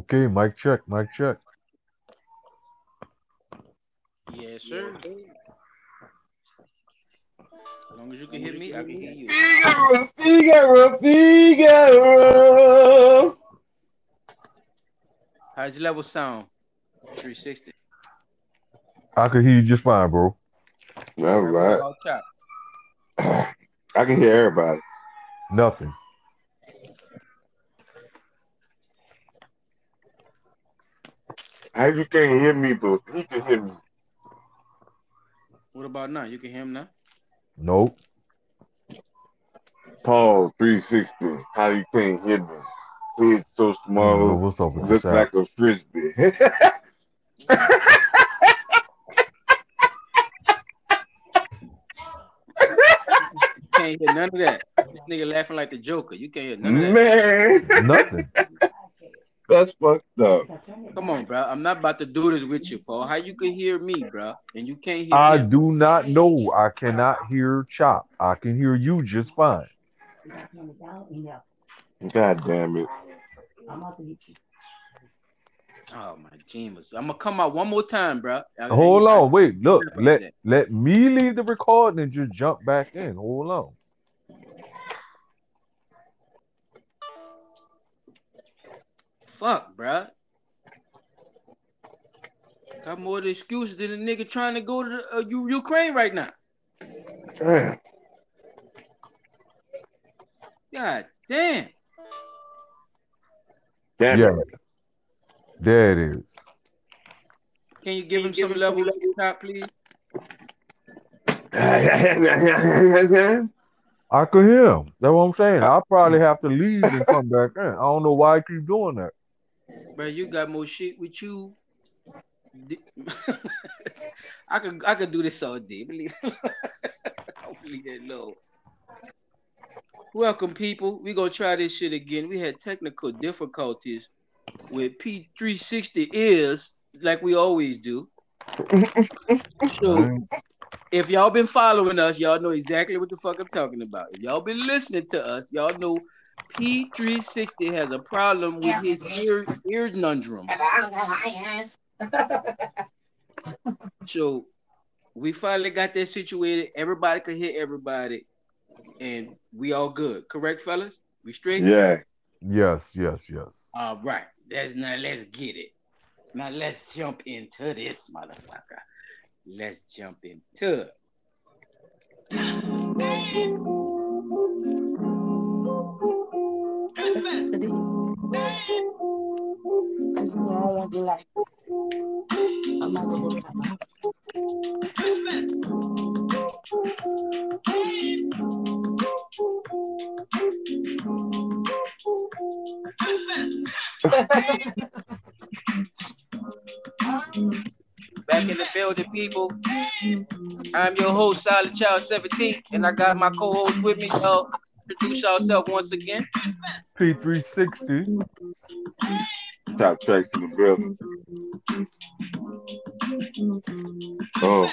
Okay, mic check, mic check. Yes, sir. As long as you can hear me, I can hear you. Figaro, Figaro, Figaro. How's your level sound? 360. I can hear you just fine, bro. All right. I can hear everybody. Nothing. How you can't hear me, but he can hear me. What about now? You can hear him now? Nope. Paul 360. How you can't hear me? He's so small. No, what's up with looks that? Like a frisbee. You can't hear none of that. This nigga laughing like the Joker. You can't hear none of that. Man. Nothing. That's fucked up. Come on, bro. I'm not about to do this with you, Paul. How you can hear me, bro? And you can't hear I him? Do not know. I cannot hear Chop. I can hear you just fine. God damn it. Oh, my genius. I'm going to come out one more time, bro. Hold on. Wait, look. Let me leave the recording and just jump back in. Hold on. Fuck, bro. Got more of the excuses than a nigga trying to go to Ukraine right now. Damn. God damn. Damn. Yeah. There it is. Can you give him some levels at the top, please? I could hear him. That's what I'm saying. I'll probably have to leave and come back in. I don't know why I keep doing that. Bro, you got more shit with you. I could do this all day. Believe it. I don't believe that low. Welcome, people. We're going to try this shit again. We had technical difficulties with P360 is like we always do. So if y'all been following us, y'all know exactly what the fuck I'm talking about. If y'all been listening to us, y'all know P360 has a problem with his ear nundrum. So we finally got that situated. Everybody could hear everybody, and we all good. Correct, fellas? We straight? Yeah. Yes, yes, yes. All right. Let's get it. Now let's jump into this motherfucker. Let's jump into it. Back in the building, people. I'm your host, Solid Child 17, and I got my co-host with me. Introduce yourself once again. P360. Top tracks to the building. Oh.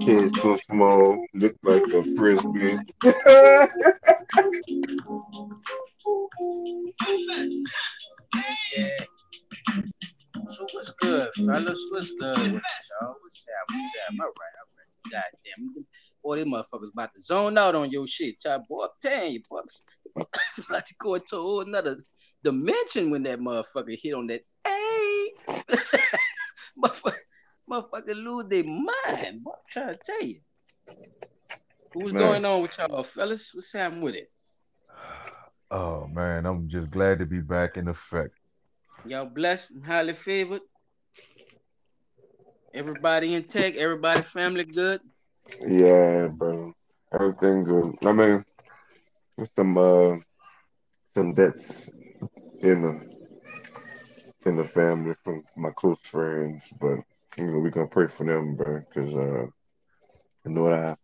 Kids so small, look like a frisbee. Yeah. So what's good, fellas? What's good with y'all? What's up? All right. Goddamn. Boy, these motherfuckers about to zone out on your shit, child. Boy, damn, you boy. It's about to go into a whole another dimension when that motherfucker hit on that. Hey! Motherfucker lose their mind. Boy, I'm trying to tell you. What's going on with y'all, fellas? What's happening with it? Oh, man, I'm just glad to be back in effect. Y'all blessed and highly favored. Everybody intact. Everybody family good. Yeah, bro. Everything good. I mean, there's some deaths in the family from my close friends, but you know, we're going to pray for them, bro, because you know how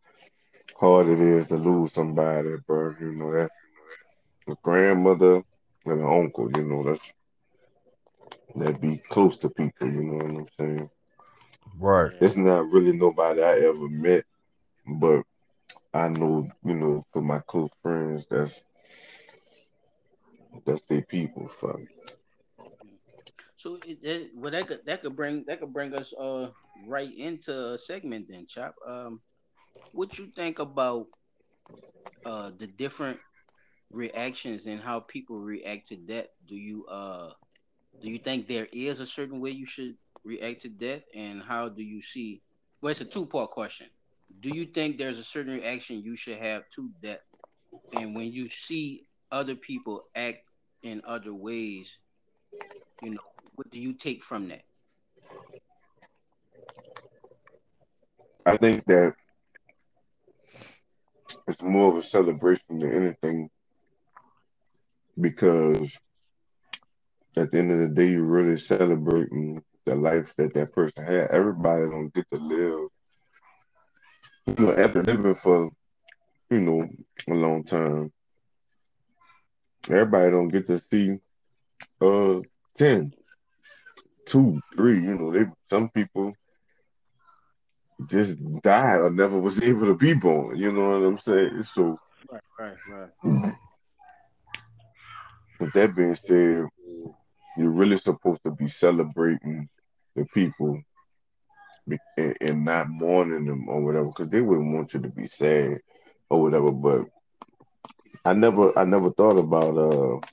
hard it is to lose somebody, bro. You know, that a grandmother and an uncle, you know, that's that be close to people, you know what I'm saying? Right. It's not really nobody I ever met, but I know, you know, for my close friends, that's their people, fuck. So well, that could bring us right into a segment then, Chop. What you think about the different reactions and how people react to death? Do you think there is a certain way you should react to death, and how do you see? Well, it's a two-part question. Do you think there's a certain reaction you should have to death, and when you see other people act in other ways, you know, what do you take from that? I think that it's more of a celebration than anything, because at the end of the day, you're really celebrating the life that person had. Everybody don't get to live, you know, after living for, you know, a long time. Everybody don't get to see 10, 2, 3, you know, some people just died or never was able to be born, you know what I'm saying? So, right. With that being said, you're really supposed to be celebrating the people and not mourning them or whatever, because they wouldn't want you to be sad or whatever. But I never thought about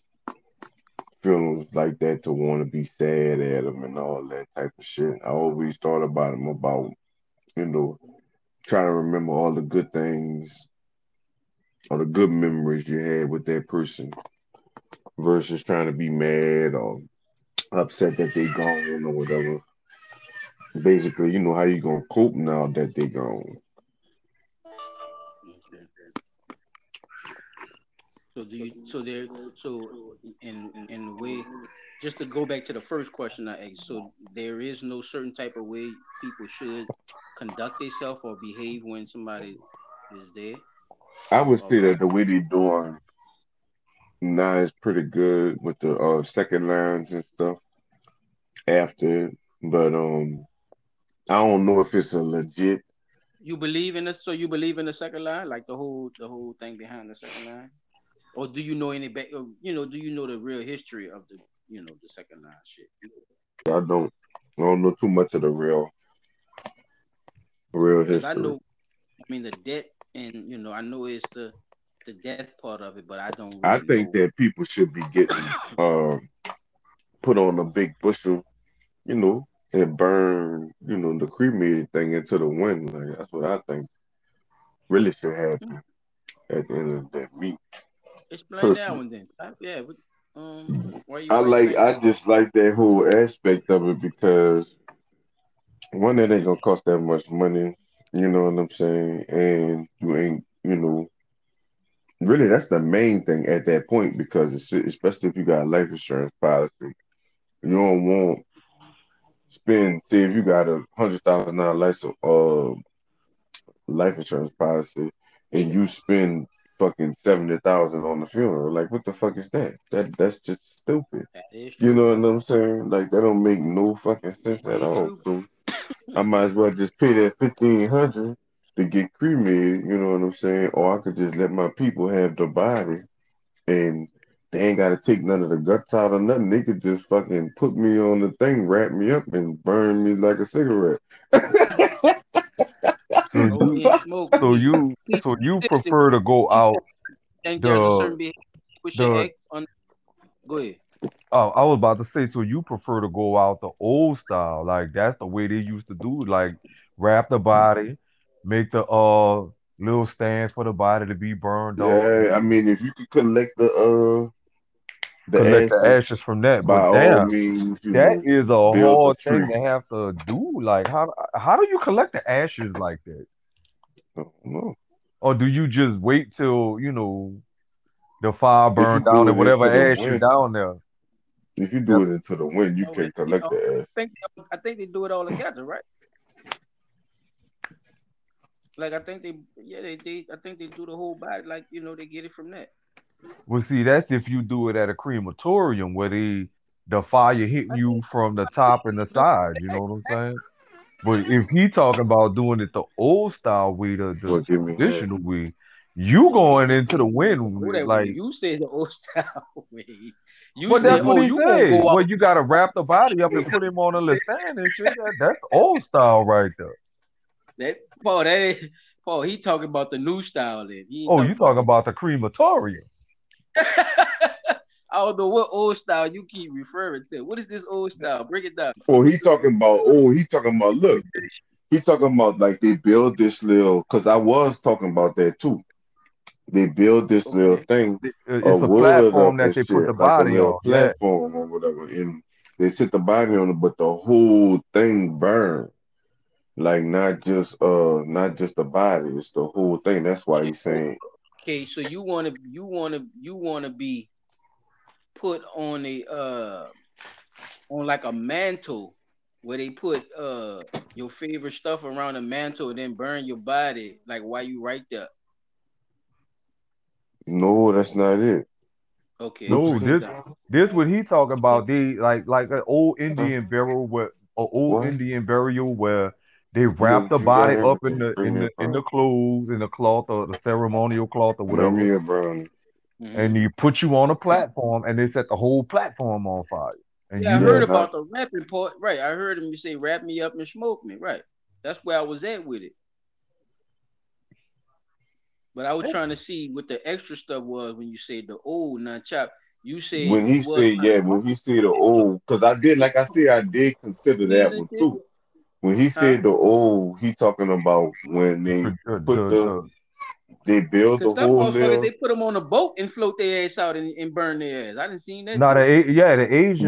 funerals like that, to want to be sad at them and all that type of shit. I always thought about them, about, you know, trying to remember all the good things or the good memories you had with that person, versus trying to be mad or upset that they gone or whatever. Basically, you know, how you gonna cope now that they gone? So in a way, just to go back to the first question I asked, so there is no certain type of way people should conduct themselves or behave when somebody is there? I would say that the way they're doing now is pretty good with the second lines and stuff after, but I don't know if it's a legit. You believe in this, so you believe in the second line, like the whole thing behind the second line? Or do you know do you know the real history of the, you know, the second line shit? I don't know too much of the real history. I know, I mean, the death, and, you know, I know it's the death part of it, but I don't. Really, I think that people should be getting put on a big bushel, you know, and burn, you know, the cremated thing into the wind. Like, that's what I think really should happen at the end of that week. Explain that one then. Yeah. I just like that whole aspect of it, because one, that ain't gonna cost that much money, you know what I'm saying? And you ain't, you know, really that's the main thing at that point, because it's, especially if you got a life insurance policy, you don't want spend. Say if you got a $100,000 life insurance policy and you spend fucking $70,000 on the funeral. Like, what the fuck is that? That's just stupid. That is true. You know what I'm saying? Like, that don't make no fucking sense at all. So I might as well just pay that $1,500 to get cremated. You know what I'm saying? Or I could just let my people have the body, and they ain't got to take none of the guts out or nothing. They could just fucking put me on the thing, wrap me up, and burn me like a cigarette. So you prefer to go out? And there's a certain behavior we should act on. Go ahead. I was about to say, so you prefer to go out the old style, like that's the way they used to do, like wrap the body, make the little stands for the body to be burned on. Yeah, I mean, if you could collect the ashes from that, but damn, that is a hard thing to have to do. Like, how do you collect the ashes like that? I don't know. Or do you just wait till, you know, the fire burned down and whatever ash you down there? If you do it into the wind, you can collect the ash. I think they do it all together, right? Like, I think they do the whole body. Like, you know, they get it from that. Well, see, that's if you do it at a crematorium where they the fire hitting you from the top and the side. You know what I'm saying? But if he talking about doing it the old style way, the traditional way, you going into the wind like you said the old style way. You said, oh, you gonna go out. Well, you gotta wrap the body up and put him on a lasan and shit. That's old style right there. Paul, he talking about the new style then. Oh, you talking about the crematorium. I don't know what old style you keep referring to. What is this old style? Break it down. Well, he talking about. Look, he talking about like they build this little. Because I was talking about that too. They build this little thing. It's a platform that they put the body like on. Platform or whatever, and they sit the body on it, but the whole thing burned. Like not just the body, it's the whole thing. That's why he's saying. Okay, so you wanna be put on a on like a mantle where they put your favorite stuff around a mantle and then burn your body, like why you right there? No, that's not it. Okay. No, this what he talking about. They like an old Indian burial where they wrap the body up in the clothes, in the cloth or the ceremonial cloth or whatever. Yeah, bro. And you put you on a platform and they set the whole platform on fire. And I heard about the wrapping part. Right. I heard him say, wrap me up and smoke me. Right. That's where I was at with it. But I was trying to see what the extra stuff was when you said the old non-chop. You said when he said the old, because I did, like I said, I did consider that one too. When he said the old, he talking about when they build the whole. They put them on a boat and float their ass out and burn their ass. I didn't see that. No, the Asians.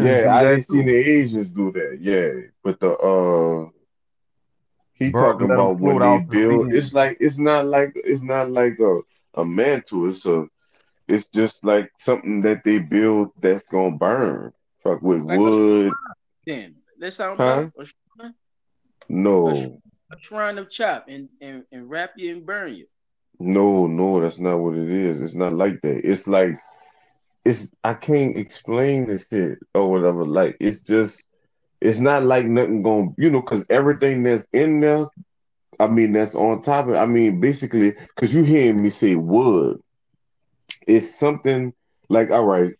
Yeah, I didn't see the Asians do that. Yeah, but the he talking about when they build. It's like it's not like a mantle. It's just like something that they build that's gonna burn. Fuck with like wood. Then that sound like a shrine of chop and wrap you and burn you. No, that's not what it is. It's not like that. It's like I can't explain this shit or whatever. Like it's not like nothing gonna, because everything that's in there, I mean that's on top of it. I mean basically because you hearing me say wood, it's something like in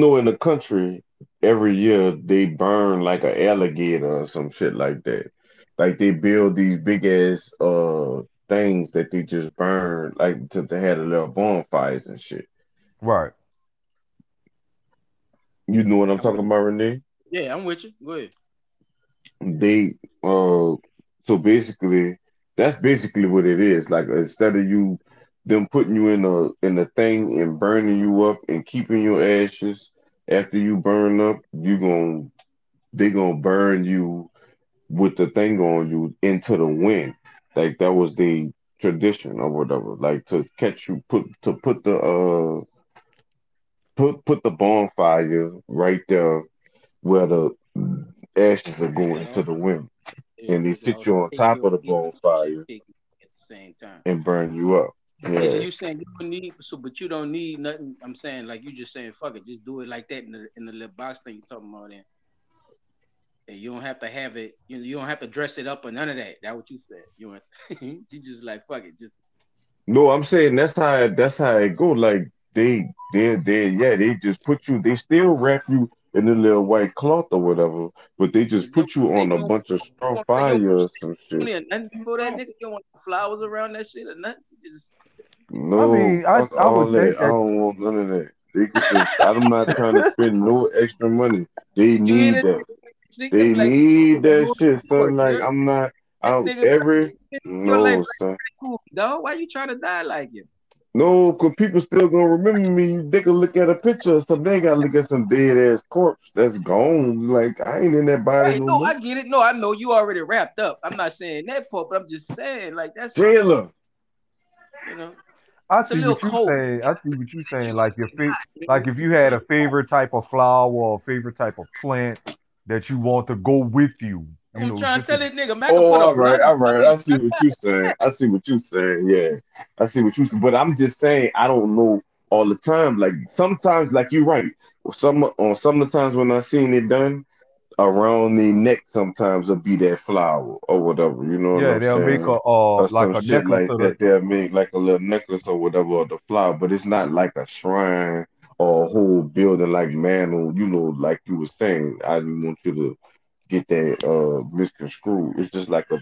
the country every year they burn like an alligator or some shit like that. Like they build these big ass things that they just burn, like to they had a little bonfires and shit. Right. You know what I'm talking about, Renee? Yeah, I'm with you. Go ahead. They so basically that's basically what it is. Like instead of them putting you in a thing and burning you up and keeping your ashes after you burn up, they gonna burn you with the thing on you into the wind. Like that was the tradition or whatever. Like to catch you, put the bonfire right there where the ashes are going to the wind, and they sit you on top of the bonfire at the same time and burn you up. Yeah. You saying you don't need but you don't need nothing. I'm saying like you just saying fuck it, just do it like that in the little box thing you're talking about. Then and you don't have to have it. You don't have to dress it up or none of that. That's what you said. You just like fuck it. Just no. I'm saying that's how it go. Like they just put you. They still wrap you in the little white cloth or whatever, but they just put you on a bunch of straw fires and shit. Nothing before that, nigga. You want flowers around that shit or nothing? No, I mean, I would think that. I don't want none of that. I'm not trying to spend no extra money. They need that. They need that shit, son. Like I'm not. I'm every no, son. Dog, why you trying to die like it? No, because people still going to remember me. They can look at a picture or something. They got to look at some dead-ass corpse that's gone. Like, I ain't in that body. No, I get it. No, I know you already wrapped up. I'm not saying that part, but I'm just saying, like, that's... Taylor. I see what you're saying. I see what you're saying. Like, if you had a favorite type of flower or a favorite type of plant that you want to go with you. I'm trying to tell that nigga. All right. I see what you saying. Yeah, I see what you saying. But I'm just saying, I don't know. all the time. Like sometimes, like you're right. Some of the times when I seen it done around the neck, sometimes will be that flower or whatever. You know? Yeah, they'll make a necklace like that. They'll make like a little necklace or whatever, or the flower. But it's not like a shrine or a whole building like Mantle. You know, like you were saying, I didn't want you to get that misconstrued. It's just like a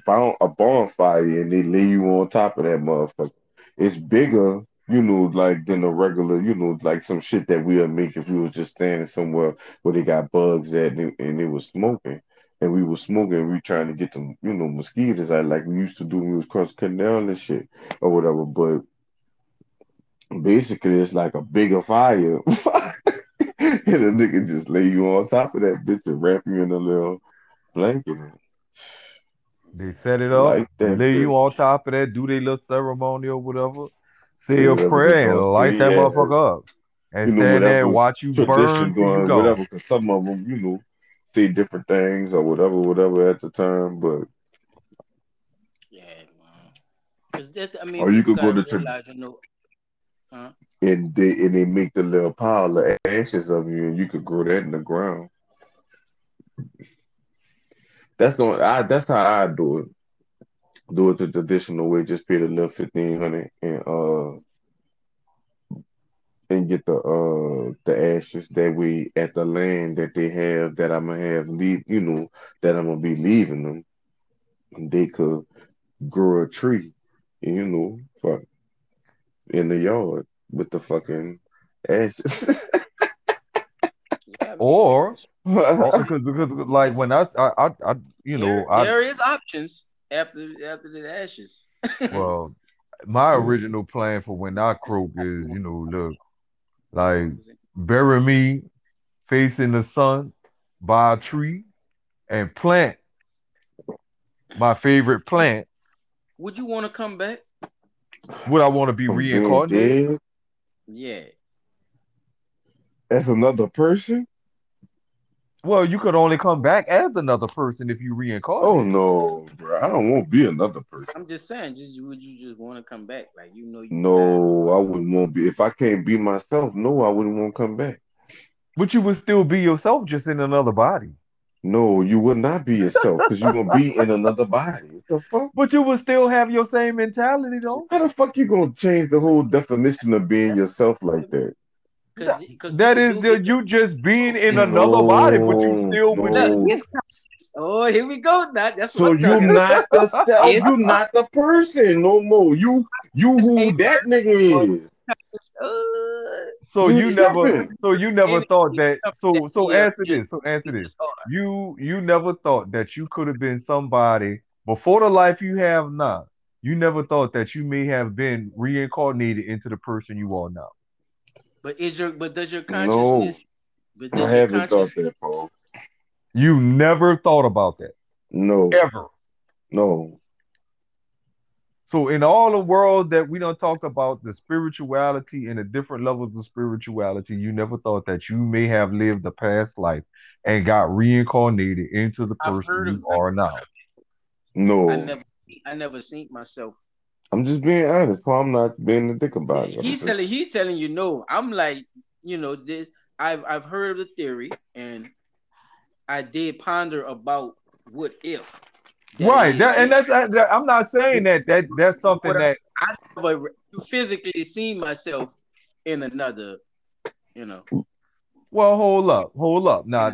bonfire, and they lay you on top of that motherfucker. It's bigger, you know, like than a regular, you know, like some shit that we'll make if we was just standing somewhere where they got bugs at and it was smoking, and we were smoking, and we were trying to get them, you know, mosquitoes out like we used to do when we was crossing canal and shit or whatever. But basically, it's like a bigger fire, and a nigga just lay you on top of that bitch and wrap you in a little blanket. They set it up, like lay you on top of that, do their little ceremony or whatever, say a prayer, light that motherfucker up, and stand there and watch you burn. Whatever, because some of them, you know, say different things or whatever at the time, but yeah, man. Because that's, I mean, or you could go to church, you know, and they make the little pile of ashes of you, and you could grow that in the ground. That's how I do it. Do it the traditional way. Just pay the little $1,500 and get the ashes. That way, at the land that they have, that I'm gonna have leave, you know, that I'm gonna be leaving them, and they could grow a tree, you know, fuck, in the yard with the fucking ashes. Or because like when I you know there is options after the ashes. Well, my original plan for when I croak is, you know, look, like bury me facing the sun by a tree and plant my favorite plant. Would you want to come back? Would I want to be reincarnated? Yeah. As another person? Well, you could only come back as another person if you reincarnate. Oh no, bro! I don't want to be another person. I'm just saying, would you just want to come back? Like you know, I wouldn't want to be. If I can't be myself, no, I wouldn't want to come back. But you would still be yourself, just in another body. No, you would not be yourself because you're gonna be in another body. What the fuck? But you would still have your same mentality, though. How the fuck you gonna change the whole definition of being yourself like that? Cause that is you just being in another body, but you still with it. Oh, here we go. That's so what you're not you're not the person no more. You who that nigga is. So you never thought that. So answer this. You never thought that you could have been somebody before the life you have now. You never thought that you may have been reincarnated into the person you are now. But does your consciousness? No, but does I haven't thought that, Paul. You never thought about that? No. Ever? No. So in all the world that we done talked about, the spirituality and the different levels of spirituality, you never thought that you may have lived a past life and got reincarnated into the person you are now? No. I never seen myself. I'm just being honest, Paul. I'm not being a dick about it. He's telling you no. I'm like, you know, this. I've heard of the theory, and I did ponder about what if. I'm not saying that's something that I never physically seen myself in another. You know. Well, hold up. Now,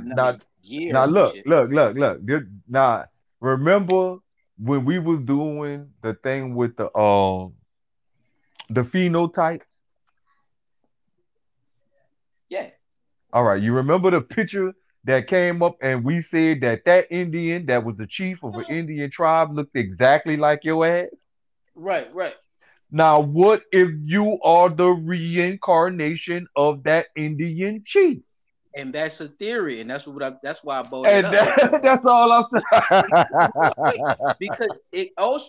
look. Now, remember. When we was doing the thing with the phenotypes? Yeah. All right. You remember the picture that came up and we said that Indian that was the chief of an Indian tribe looked exactly like your ass? Right. Now, what if you are the reincarnation of that Indian chief? And that's a theory, and that's why I brought it up. That's all I'm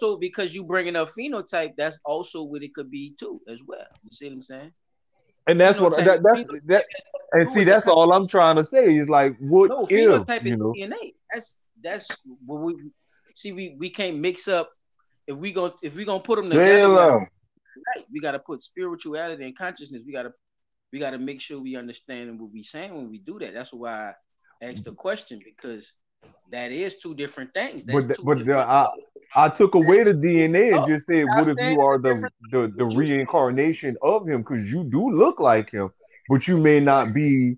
saying. Because you bringing up phenotype, that's also what it could be too, as well. You see what I'm saying? And that's phenotype, that's all I'm trying to say is like, what? No, phenotype is DNA. That's what we see. We can't mix up if we gonna put them together. Right, we gotta put spirituality and consciousness. We gotta we got to make sure we understand what we're saying when we do that. That's why I asked the question, because that is two different things. I took away the DNA and just said, what if you are the reincarnation of him? Because you do look like him, but you may not be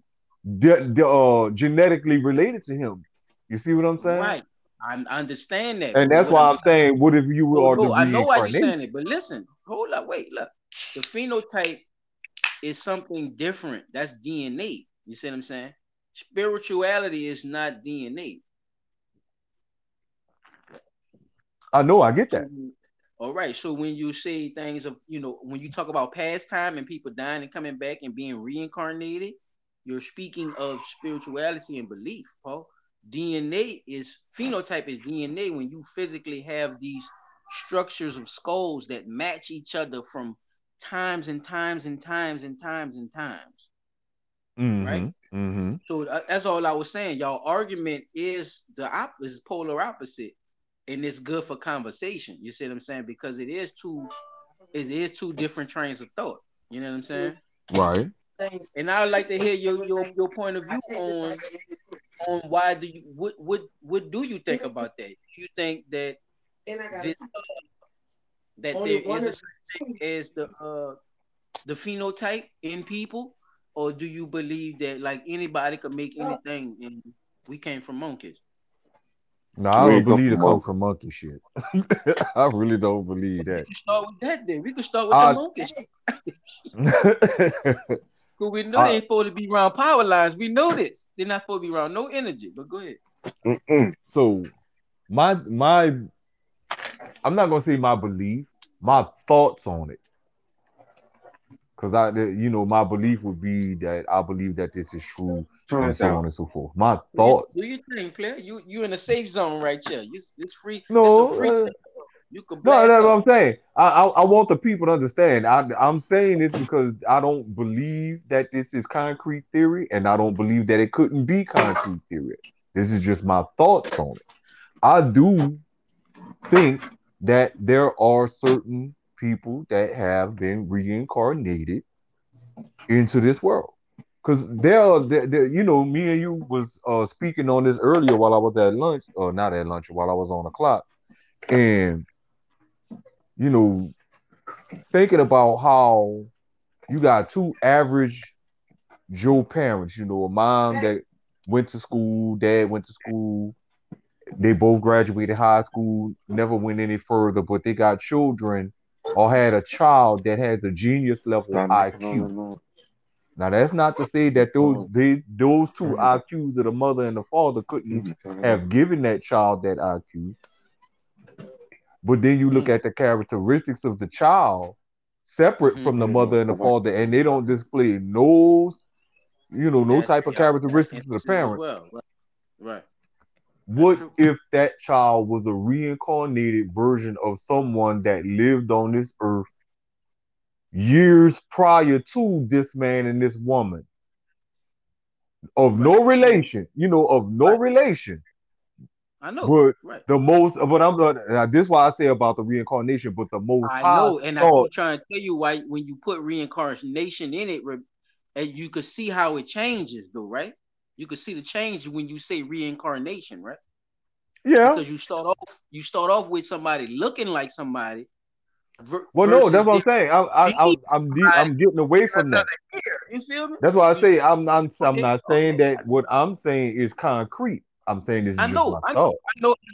genetically related to him. You see what I'm saying? Right. I understand that. And that's why I'm saying, what if you are the reincarnation? I know why you're saying it, but listen, hold up, wait, look. The phenotype is something different. That's DNA. You see what I'm saying? Spirituality is not DNA. I know, I get that. All right. So when you say things of, you know, when you talk about pastime and people dying and coming back and being reincarnated, you're speaking of spirituality and belief, Paul. DNA is, phenotype is DNA when you physically have these structures of skulls that match each other from times and times and times and times and times. Mm-hmm. Right? Mm-hmm. So that's all I was saying. Y'all argument is the is polar opposite. And it's good for conversation. You see what I'm saying? Because it is two different trains of thought. You know what I'm saying? Right. And I would like to hear your point of view on why do you what do you think about that? Do you think that that there is a such thing as the phenotype in people, or do you believe that like anybody could make anything and we came from monkeys? No, I don't believe it come from monkey shit. I really don't believe that. We can start with that then. We can start with the monkey shit. Because we know they ain't supposed to be around power lines. We know this. They're not supposed to be around no energy, but go ahead. So, I'm not going to say my belief, my thoughts on it. Because, my belief would be that I believe that this is true. And so on and so forth. My thoughts. Do you think, Claire? You in a safe zone right here. It's free. No, it's a free thing. You can. No, that's what I'm saying. I want the people to understand. I'm saying this because I don't believe that this is concrete theory, and I don't believe that it couldn't be concrete theory. This is just my thoughts on it. I do think that there are certain people that have been reincarnated into this world. Because me and you was speaking on this earlier while I was at lunch, or not at lunch, while I was on the clock, and thinking about how you got two average Joe parents, a mom that went to school, dad went to school, they both graduated high school, never went any further, but they got children or had a child that has a genius level IQ. Now, that's not to say that those two IQs of the mother and the father couldn't have given that child that IQ. But then you look at the characteristics of the child separate from the mother and the father, and they don't display no type of characteristics of the parent. Well. Right. What if that child was a reincarnated version of someone that lived on this earth years prior to this man and this woman, of no relation, I know, but this is why I say about the reincarnation. But the most I know, and I'm trying to tell you why when you put reincarnation in it, and you could see how it changes, though, right? You could see the change when you say reincarnation, right? Yeah, because you start off with somebody looking like somebody. That's what I'm saying. I'm getting away from that. You feel me? That's why I say I'm not saying that. What I'm saying is concrete. I'm saying this is I know. I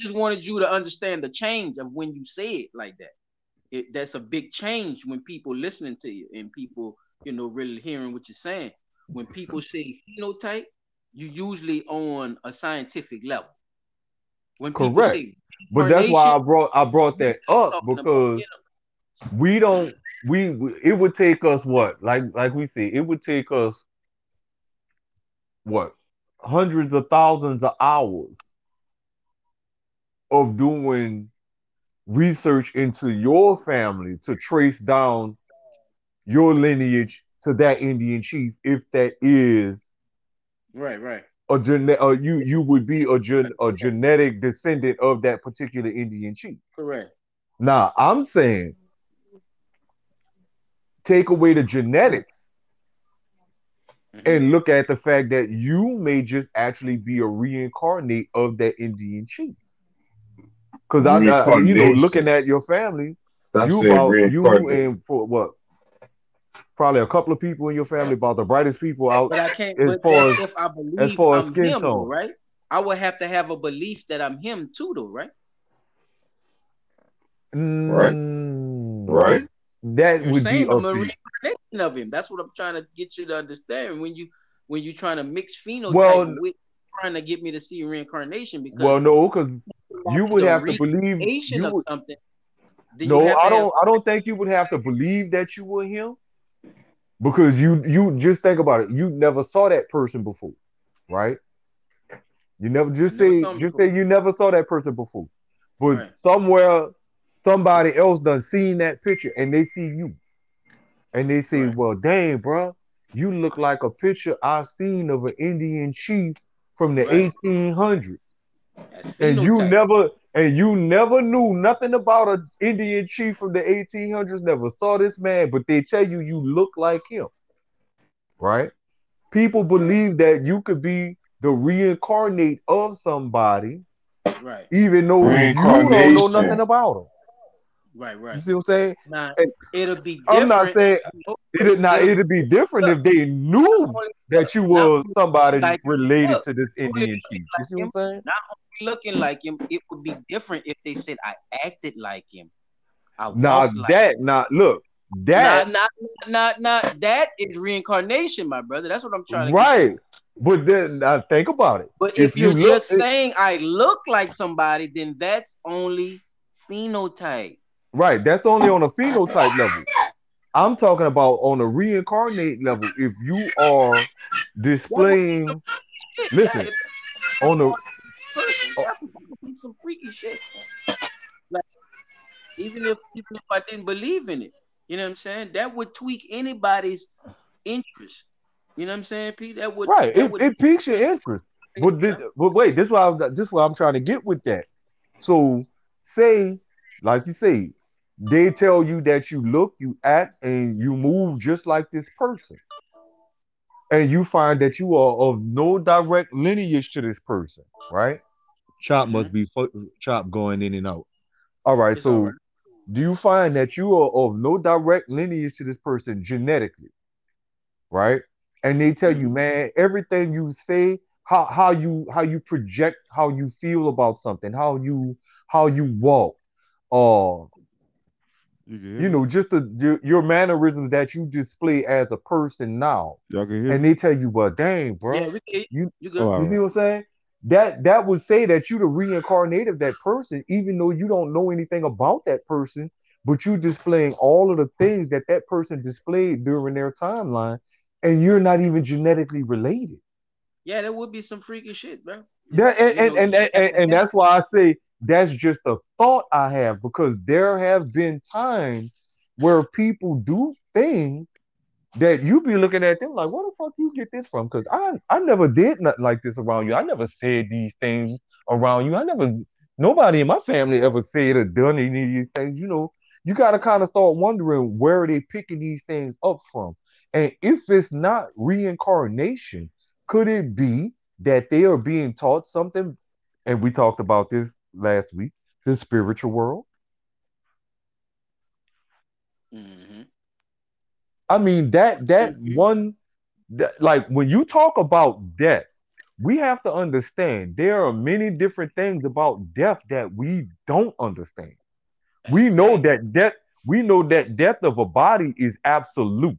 just wanted you to understand the change of when you say it like that. That's a big change when people listening to you and people, really hearing what you're saying. When people say phenotype, you usually on a scientific level. When people say, but that's why I brought that up, because it would take us what? Like we say, it would take us what? Hundreds of thousands of hours of doing research into your family to trace down your lineage to that Indian chief, if that is right. You would be a genetic descendant of that particular Indian chief. Correct. Now, I'm saying, take away the genetics and look at the fact that you may just actually be a reincarnate of that Indian chief. Because I, you know, looking at your family, you and for what? Probably a couple of people in your family, about the brightest people out. But I can't. As far as, if I believe as far as I'm skin him, tone, right? I would have to have a belief that I'm him too, though, right? Right. That you're would saying be I'm a reincarnation of him. That's what I'm trying to get you to understand. When you trying to mix phenotype with trying to get me to see reincarnation, because because you would have to believe of something. I don't think you would have to believe that you were him. Because you just think about it. You never saw that person before, right? You never say you never saw that person before. But somewhere, somebody else done seen that picture and they see you. And they say, well, dang, bro, you look like a picture I've seen of an Indian chief from the 1800s. And you never knew nothing about an Indian chief from the 1800s, never saw this man, but they tell you you look like him, right? People believe that you could be the reincarnate of somebody, right? Even though you don't know nothing about him. Right. You see what I'm saying? Nah, it'll be different. I'm not saying it'll be different if they knew that you were somebody related to this Indian chief. You see what I'm saying? Looking like him, it would be different if they said I acted like him. That is reincarnation, my brother. That's what I'm trying to get to. But then think about it. But if you're just saying I look like somebody, then that's only phenotype. Right, that's only on a phenotype level. I'm talking about on a reincarnate level. If you are displaying, listen, on the person, some freaky shit. Like, even if I didn't believe in it, you know what I'm saying? That would tweak anybody's interest. You know what I'm saying, Pete? That would It piques your interest. But wait, this is what I'm trying to get with that. So say, like you say, they tell you that you look, you act, and you move just like this person, and you find that you are of no direct lineage to this person, right? Chop must be chop going in and out. All right, so do you find that you are of no direct lineage to this person genetically, right? And they tell you, man, everything you say, how you project, how you feel about something, how you walk, you know, just your mannerisms that you display as a person now. Y'all can hear and me? They tell you, well, dang, bro, you see what I'm saying? That would say that you the reincarnate of that person, even though you don't know anything about that person, but you displaying all of the things that person displayed during their timeline, and you're not even genetically related. Yeah, that would be some freaky shit, bro. And that's why I say that's just a thought I have, because there have been times where people do things that you be looking at them like, where the fuck you get this from? Because I never did nothing like this around you. I never said these things around you. Nobody in my family ever said or done any of these things. You know, you got to kind of start wondering where are they picking these things up from. And if it's not reincarnation, could it be that they are being taught something? And we talked about this last week, the spiritual world. Mm-hmm. I mean, like when you talk about death, we have to understand there are many different things about death that we don't understand. We know that death of a body is absolute,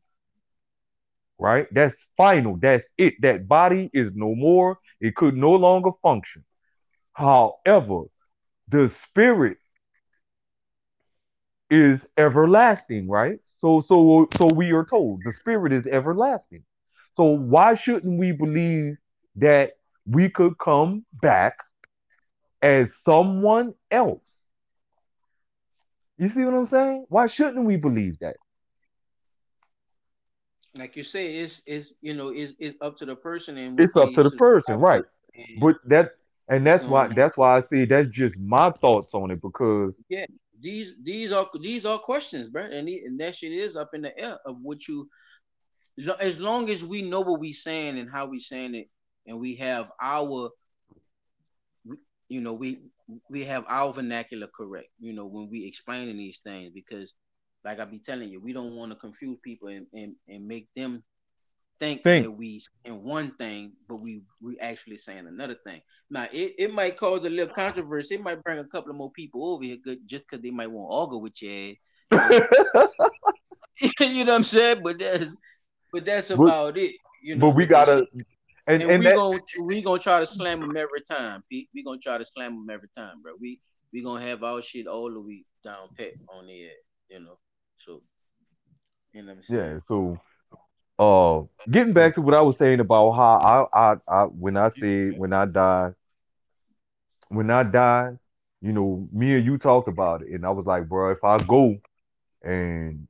right? That's final. That's it. That body is no more. It could no longer function. However, the spirit is everlasting, right? So we are told the spirit is everlasting. So why shouldn't we believe that we could come back as someone else? You see what I'm saying? Why shouldn't we believe that? Like you say, it's up to the person, and it's up to the person, right? But that's why I say that's just my thoughts on it, because these are questions, bro, and that shit is up in the air of what you as long as we know what we're saying and how we're saying it, and we have our, you know, we have our vernacular correct, you know, when we explaining these things, because like I be telling you, we don't want to confuse people and make them think that we saying one thing, but we actually saying another thing. Now, it might cause a little controversy. It might bring a couple of more people over here just because they might want to argue with your ass. You know what I'm saying? But that's about it. You know? But we gotta, and we gonna try to slam them every time, Pete. We gonna try to slam them every time, bro. We gonna have our shit all the way down pat on the head, you know. So, you know what I'm saying? Yeah. So, getting back to what I was saying about how I when I die, you know, me and you talked about it, and I was like, bro, if I go and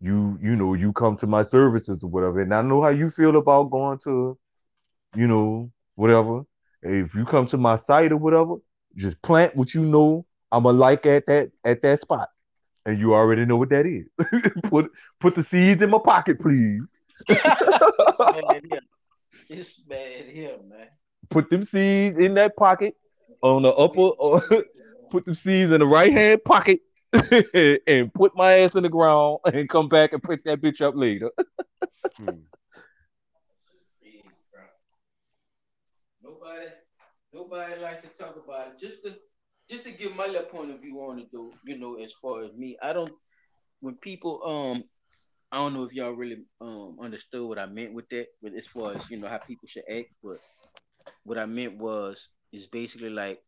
you know, you come to my services or whatever, and I know how you feel about going to, you know, whatever. If you come to my site or whatever, just plant what you know I'ma like at that spot, and you already know what that is. Put the seeds in my pocket, please. It's bad here, man. Put them seeds in that pocket on the upper, or put them seeds in the right hand pocket, and put my ass in the ground and come back and pick that bitch up later. Nobody likes to talk about it. Just to give my little point of view on it, though, you know, as far as me, when people, I don't know if y'all really understood what I meant with that, but as far as, you know, how people should act, but what I meant is basically like,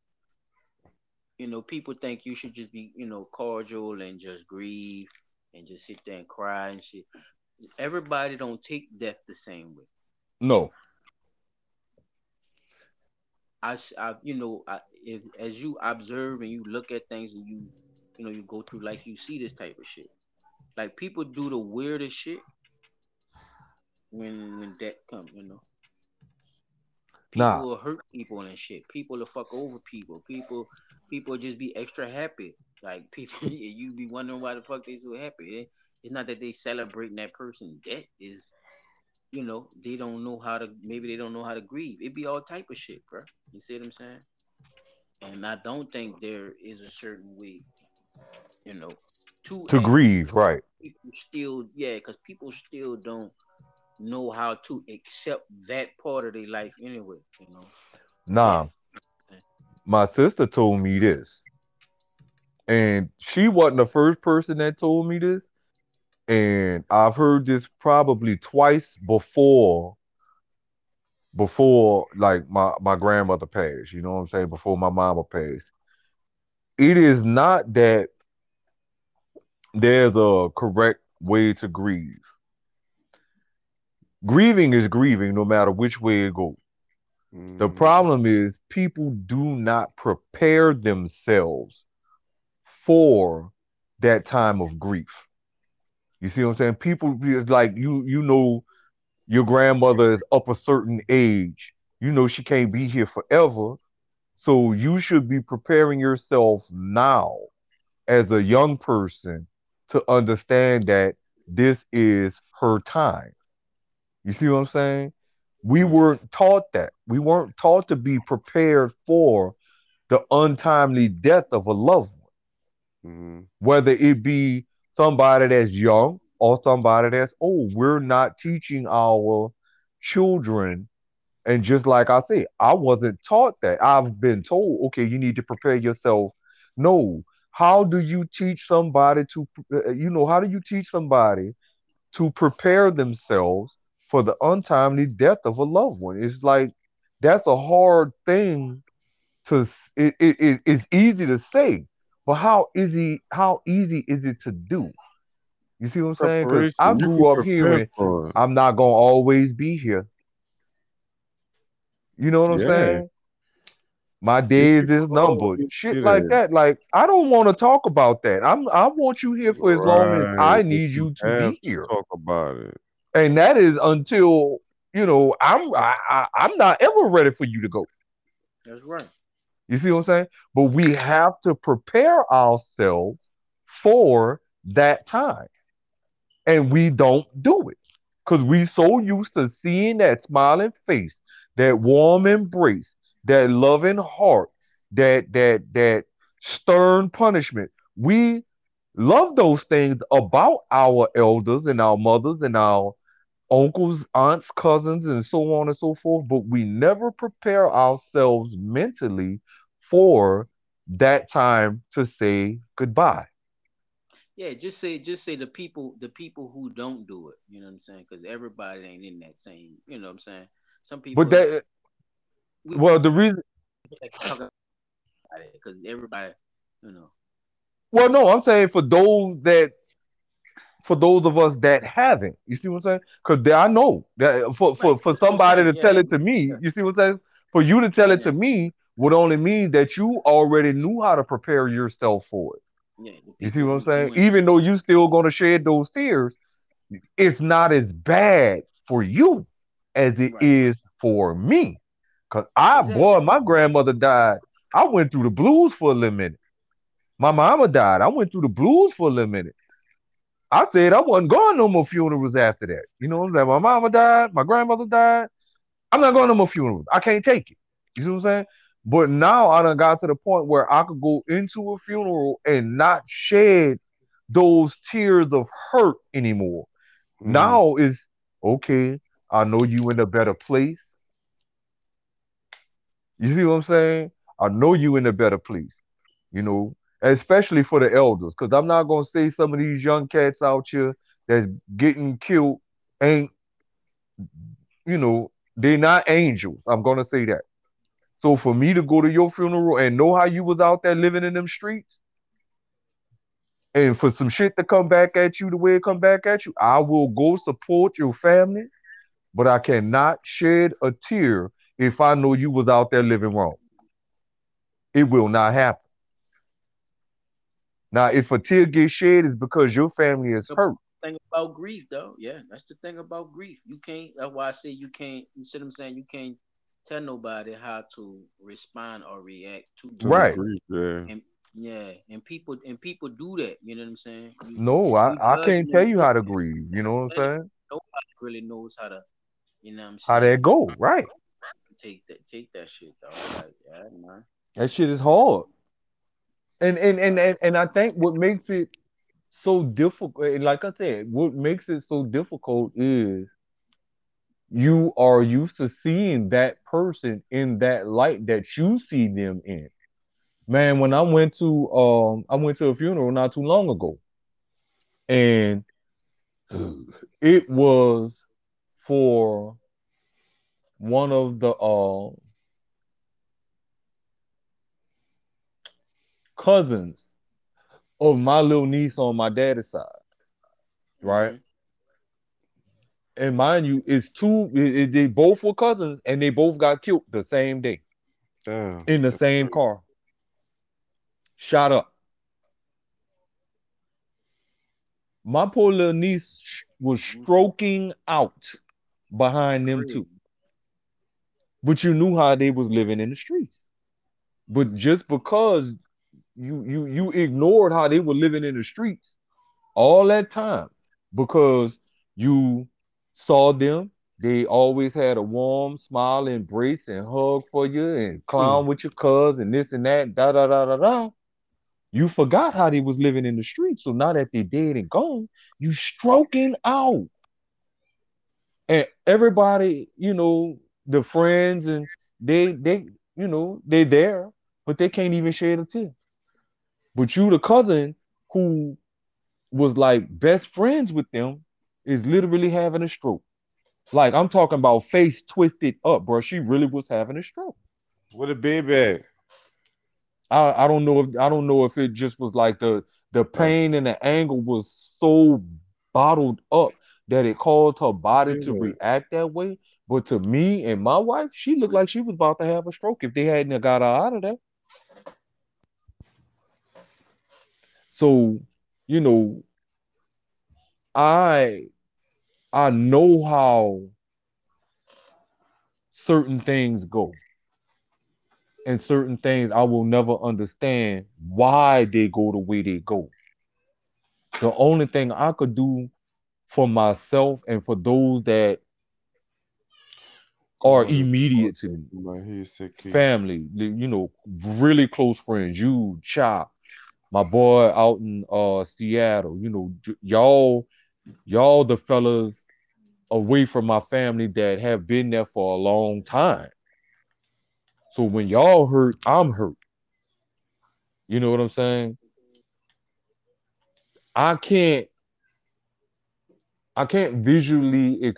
you know, people think you should just be, you know, cordial and just grieve and just sit there and cry and shit. Everybody don't take death the same way. No. If as you observe and you look at things and you know, you go through, like, you see this type of shit. Like, people do the weirdest shit when death comes, you know. People will hurt people and shit. People will fuck over people. People just be extra happy. Like, people, you be wondering why the fuck they so happy. It's not that they celebrating that person. That is, you know, they don't know how to grieve. It be all type of shit, bro. You see what I'm saying? And I don't think there is a certain way, you know, to grieve, right? People still, because people still don't know how to accept that part of their life anyway, you know? Nah. Yes. My sister told me this, and she wasn't the first person that told me this, and I've heard this probably twice before like my grandmother passed, you know what I'm saying, before my mama passed. It is not that there's a correct way to grieve. Grieving is grieving no matter which way it goes. The problem is people do not prepare themselves for that time of grief. You see what I'm saying? People, like, you know, your grandmother is up a certain age. You know she can't be here forever. So you should be preparing yourself now as a young person to understand that this is her time. You see what I'm saying? We weren't taught that. We weren't taught to be prepared for the untimely death of a loved one. Mm-hmm. Whether it be somebody that's young or somebody that's old, we're not teaching our children. And just like I said, I wasn't taught that. I've been told, okay, you need to prepare yourself. No. How do you teach somebody to, prepare themselves for the untimely death of a loved one? It's like, that's a hard thing to, it's easy to say, but how easy is it to do? You see what I'm saying? Because I grew up hearing, I'm not going to always be here. You know what I'm saying? My days is numbered. Shit like that. Like, I don't want to talk about that. I want you here for as long as I need you to be here. Talk about it. And that is until, you know, I'm not ever ready for you to go. That's right. You see what I'm saying? But we have to prepare ourselves for that time. And we don't do it. Because we so used to seeing that smiling face, that warm embrace, that loving heart, that stern punishment. We love those things about our elders and our mothers and our uncles, aunts, cousins, and so on and so forth, but we never prepare ourselves mentally for that time to say goodbye. Yeah, just say the people who don't do it, you know what I'm saying? Because everybody ain't in that same, you know what I'm saying? Some people, but that, well, the reason, because everybody, you know. Well, no, I'm saying for those of us that haven't, you see what I'm saying? Because I know that for somebody to tell it to me, you see what I'm saying? For you to tell it to me would only mean that you already knew how to prepare yourself for it. Yeah, you see what I'm saying? Even though you still going to shed those tears, it's not as bad for you as it is for me. Because my grandmother died. I went through the blues for a little minute. My mama died. I went through the blues for a little minute. I said I wasn't going no more funerals after that. You know, my mama died, my grandmother died. I'm not going no more funerals. I can't take it. You see what I'm saying? But now I done got to the point where I could go into a funeral and not shed those tears of hurt anymore. Mm-hmm. Now is okay, I know you in a better place. You see what I'm saying? I know you in a better place, you know, especially for the elders, because I'm not going to say some of these young cats out here that's getting killed ain't, you know, they're not angels. I'm going to say that. So for me to go to your funeral and know how you was out there living in them streets, and for some shit to come back at you the way it come back at you, I will go support your family, but I cannot shed a tear if I know you was out there living wrong. It will not happen. Now, if a tear gets shed, it's because your family is hurt. Thing about grief, though, yeah, that's the thing about grief. You can't. That's why I say you can't. You see what I'm saying? You can't tell nobody how to respond or react to grief. Right. And people do that. You know what I'm saying? I can't tell you how to grieve. You know what I'm saying? Nobody really knows how to. You know what I'm saying? How that go? Right. Take that shit, though. Like, yeah, man. That shit is hard. And I think what makes it so difficult, and like I said, what makes it so difficult is you are used to seeing that person in that light that you see them in. Man, when I went to a funeral not too long ago, and it was for one of the cousins of my little niece on my daddy's side, right? Mm-hmm. And mind you, it's two. They both were cousins, and they both got killed the same day. Damn. In the same car, shot up. My poor little niece was stroking out behind them two, but you knew how they was living in the streets. But just because you ignored how they were living in the streets all that time, because you saw them. They always had a warm smile, embrace, and hug for you, and clown with your cuz and this and that, da da da da da. You forgot how they was living in the streets. So now that they're dead and gone, you stroking out. And everybody, you know, the friends and they you know, they there, but they can't even shed a tear. But you, the cousin who was like best friends with them, is literally having a stroke. Like, I'm talking about face twisted up, bro. She really was having a stroke. What a baby. I don't know if it just was like the pain and the anger was so bottled up that it caused her body to react that way. But to me and my wife, she looked like she was about to have a stroke if they hadn't got her out of there. So, you know, I know how certain things go. And certain things I will never understand why they go the way they go. The only thing I could do for myself and for those that are immediate to me. Family, you know, really close friends. You, Chop, my boy out in Seattle, you know, y'all the fellas away from my family that have been there for a long time. So when y'all hurt, I'm hurt. You know what I'm saying? I can't visually.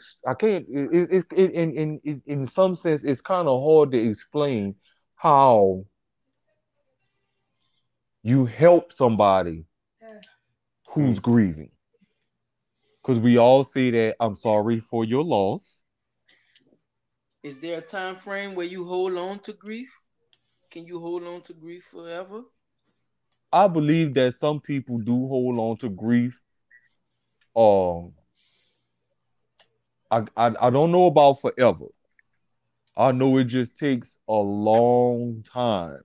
In some sense, it's kind of hard to explain how you help somebody who's grieving. Because we all say that, I'm sorry for your loss. Is there a time frame where you hold on to grief? Can you hold on to grief forever? I believe that some people do hold on to grief. I don't know about forever. I know it just takes a long time,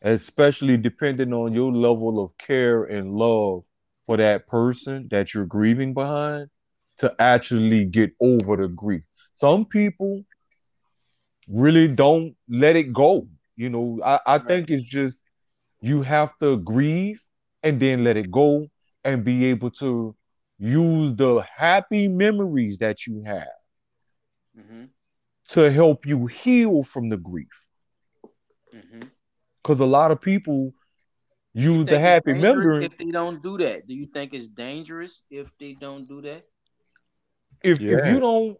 especially depending on your level of care and love for that person that you're grieving behind, to actually get over the grief. Some people really don't let it go. You know, I think it's just, you have to grieve and then let it go and be able to use the happy memories that you have to help you heal from the grief. Because a lot of people use the happy memories. If they don't do that, do you think it's dangerous if they don't do that? If you don't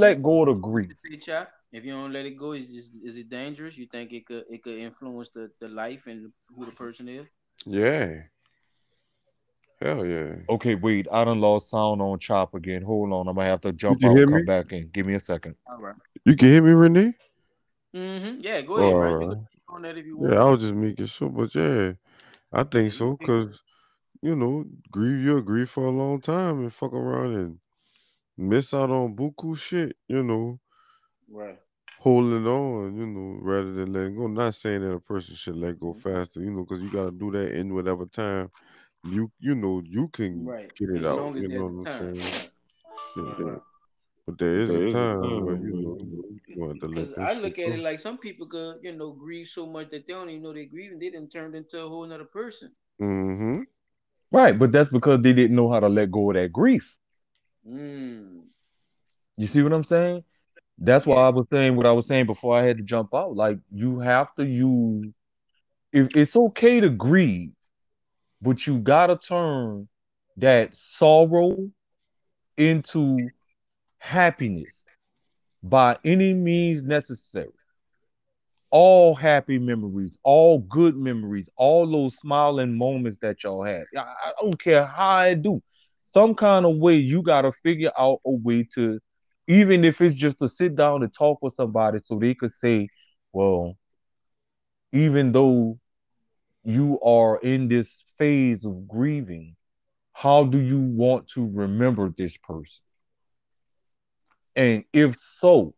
let go of the grief, if you don't let it go, is it dangerous? You think it could influence the life and who the person is? Yeah. Hell yeah. Okay, wait. I done lost sound on Chop again. Hold on. I'm going to have to jump out and come back in. Give me a second. All right. You can hear me, Renee? Yeah, go ahead, man. On that if you want. Yeah, I was just making sure, but yeah, I think so, because, you know, you'll grieve for a long time and fuck around and miss out on buku shit, you know. Right. Holding on, you know, rather than letting go. Not saying that a person should let go faster, you know, because you got to do that in whatever time you know you can get it out. You know what I'm saying? Yeah. But there is a time where you want to let go. Because I look at it like some people could, you know, grieve so much that they don't even know they're grieving. They done turned into a whole other person. Mm-hmm. Right, but that's because they didn't know how to let go of that grief. You see what I'm saying? That's why I was saying what I was saying before I had to jump out. Like, you have to use, if it's okay to grieve, but you gotta turn that sorrow into happiness by any means necessary. All happy memories, all good memories, all those smiling moments that y'all had. I don't care how I do. Some kind of way you gotta figure out a way to, even if it's just to sit down and talk with somebody so they could say, well, even though you are in this phase of grieving, how do you want to remember this person? And if so,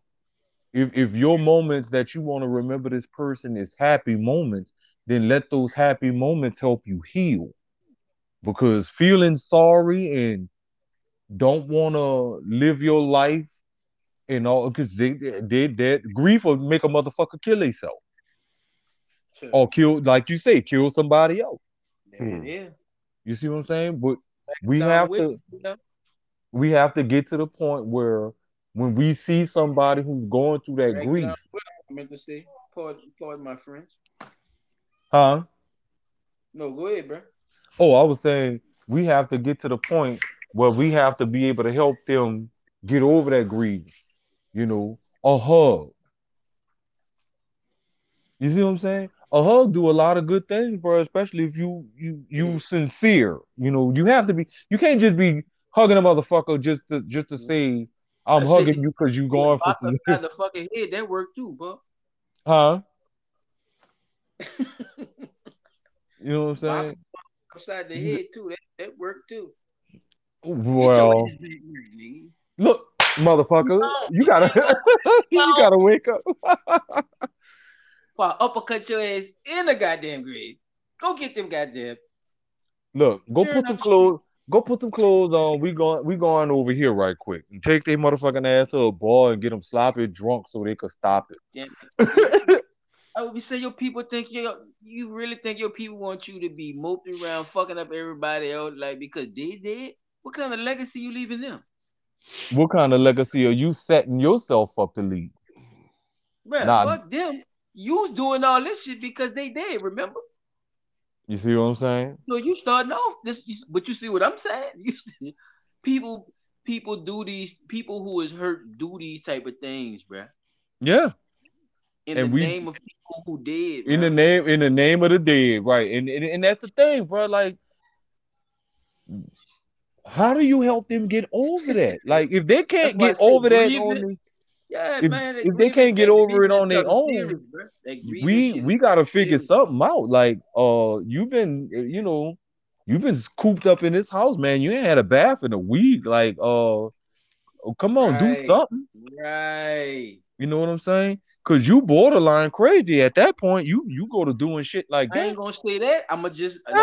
if your moments that you want to remember this person is happy moments, then let those happy moments help you heal. Because feeling sorry and don't want to live your life and all, because they grief will make a motherfucker kill himself. Sure. Or kill, like you say, kill somebody else. Yeah. You see what I'm saying? But we have to get to the point where when we see somebody who's going through that grief. I meant to say, pardon my friends. Huh? No, go ahead, bro. Oh, I was saying we have to get to the point where we have to be able to help them get over that grief. You know, a hug. You see what I'm saying? A hug do a lot of good things, bro, especially if you sincere. You know, you have to be, you can't just be hugging a motherfucker just to say, I'm hugging you because you going for some motherfucking head. That work too, bro. Huh? You know what I'm saying? Upside the head too. That work too. Well, look, motherfucker, you gotta wake up. Well, uppercut your ass in the goddamn grave. Go get them goddamn. Look, go put some clothes. Go put some clothes on. We going over here right quick and take their motherfucking ass to a bar and get them sloppy drunk so they could stop it. Damn it. Oh, we say your people think you really think your people want you to be moping around fucking up everybody else like because they did. What kind of legacy you leaving them? What kind of legacy are you setting yourself up to leave? Bruh, fuck them. You doing all this shit because they did, remember? You see what I'm saying? No, you starting off this, but you see what I'm saying? You see, people do these, people who is hurt do these type of things, bro. Yeah. In the name of people who dead. In the name of the dead, right? And that's the thing, bro. Like, how do you help them get over that? Like, if they can't get over that on. Yeah, if they can't get over it on their own, we gotta figure something out. Like, you've been cooped up in this house, man. You ain't had a bath in a week. Like, come on, do something. Right. You know what I'm saying? Cause you borderline crazy at that point. You go to doing shit like that. I ain't gonna say that. I'ma just. Like,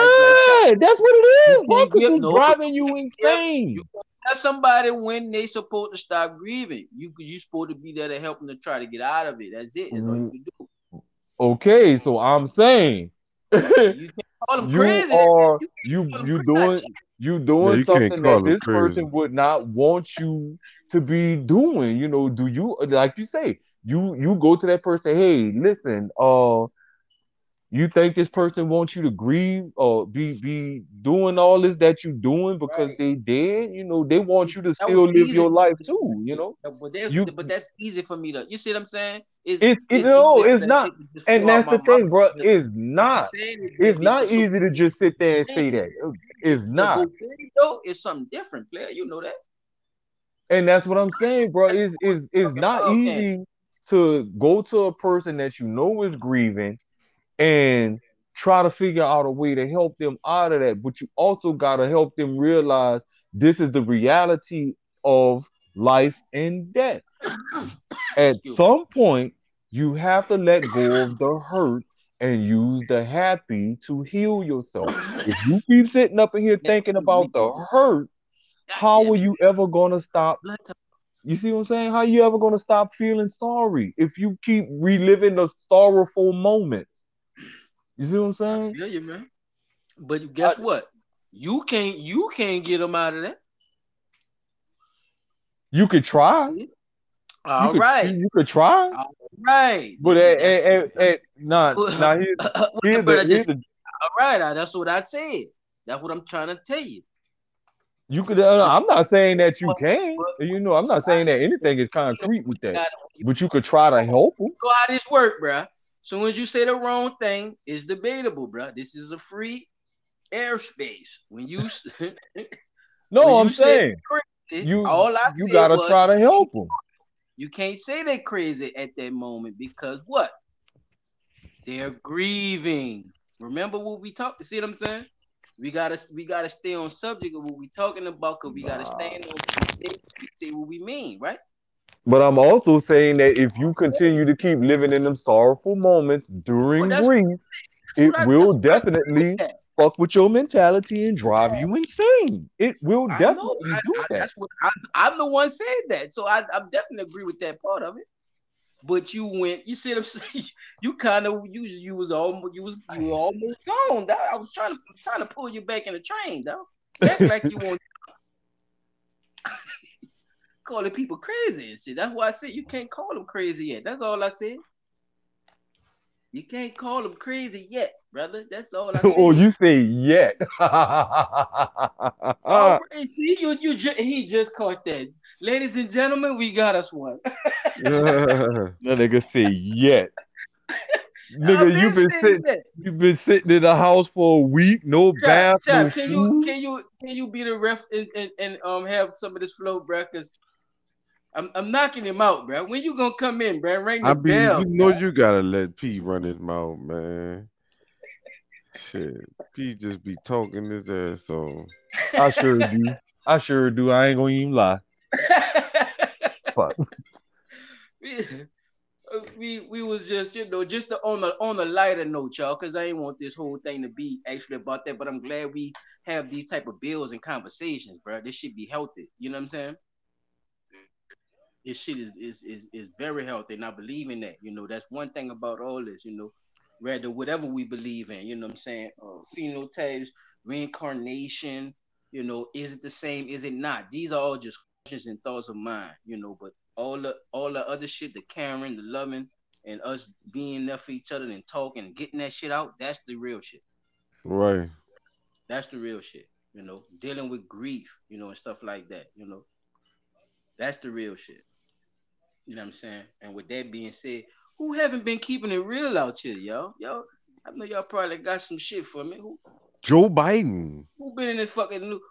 that's what it is. Who's driving you insane? Let somebody when they supposed to stop grieving. You supposed to be there to help them to try to get out of it. That's it. That's all you can do. Okay, so I'm saying you can't call them crazy. You doing something that this person would not want you to be doing. You know, do you like you say? You go to that person. Hey, listen. You think this person wants you to grieve or be doing all this that you doing because they did? You know, they want you to still live your life too, you know? But that's easy for me to... You see what I'm saying? It's not. And that's the thing, bro. It's not. It's not easy to just sit there and say that. It's not. It's something different, player. You know that. And that's what I'm saying, bro. It's not easy to go to a person that you know is grieving and try to figure out a way to help them out of that. But you also got to help them realize this is the reality of life and death. At some point, you have to let go of the hurt and use the happy to heal yourself. If you keep sitting up in here thinking about the hurt, how are you ever going to stop? You see what I'm saying? How are you ever going to stop feeling sorry if you keep reliving the sorrowful moment? You see what I'm saying? I feel you, man. But guess what? You can't get them out of that. You could try. You could try. All right. But all right. That's what I said. That's what I'm trying to tell you. You could. I'm not saying that you can. You know, I'm not saying that anything is concrete with that. But you could try to help them. Go how this work, bruh. Soon as you say the wrong thing, it's debatable, bro. This is a free airspace. When you you gotta try to help them. You can't say they're crazy at that moment because what? They're grieving. Remember what we talked. See what I'm saying? We gotta stay on subject of what we're talking about because we gotta stand on say what we mean, right? But I'm also saying that if you continue to keep living in them sorrowful moments during grief, it will definitely fuck with your mentality and drive you insane. It will definitely do that. That's what I'm the one saying that, so I definitely agree with that part of it. But you went, you see what I'm saying? You were almost gone. Dog. I was trying to pull you back in the train, though. Act like you want. Calling people crazy and shit. That's why I said you can't call them crazy yet. That's all I said. You can't call them crazy yet, brother. That's all I said. Oh, you say yet. Oh, he just caught that. Ladies and gentlemen, we got us one. That nigga say yet. Nigga, you've been sitting in the house for a week, no bath. Chap, can you be the ref and have some of this flow, bro? Cause I'm knocking him out, bro. When you gonna come in, bro? Ring the bell. You know you gotta let P run his mouth, man. Shit, P just be talking his ass on. I sure do. I ain't gonna even lie. Fuck. we was just, you know, just on a lighter note, y'all, because I ain't want this whole thing to be actually about that, but I'm glad we have these type of bills and conversations, bro. This should be healthy. You know what I'm saying? This shit is very healthy, and I believe in that. You know, that's one thing about all this, you know, rather whatever we believe in, you know what I'm saying? Phenotypes, reincarnation, you know, is it the same? Is it not? These are all just questions and thoughts of mine, you know, but all the other shit, the caring, the loving, and us being there for each other and talking, getting that shit out, that's the real shit. Right. That's the real shit, you know, dealing with grief, you know, and stuff like that, you know. That's the real shit. You know what I'm saying? And with that being said, who haven't been keeping it real out here, y'all? Yo, I know y'all probably got some shit for me. Who? Joe Biden. Who been in this fucking new...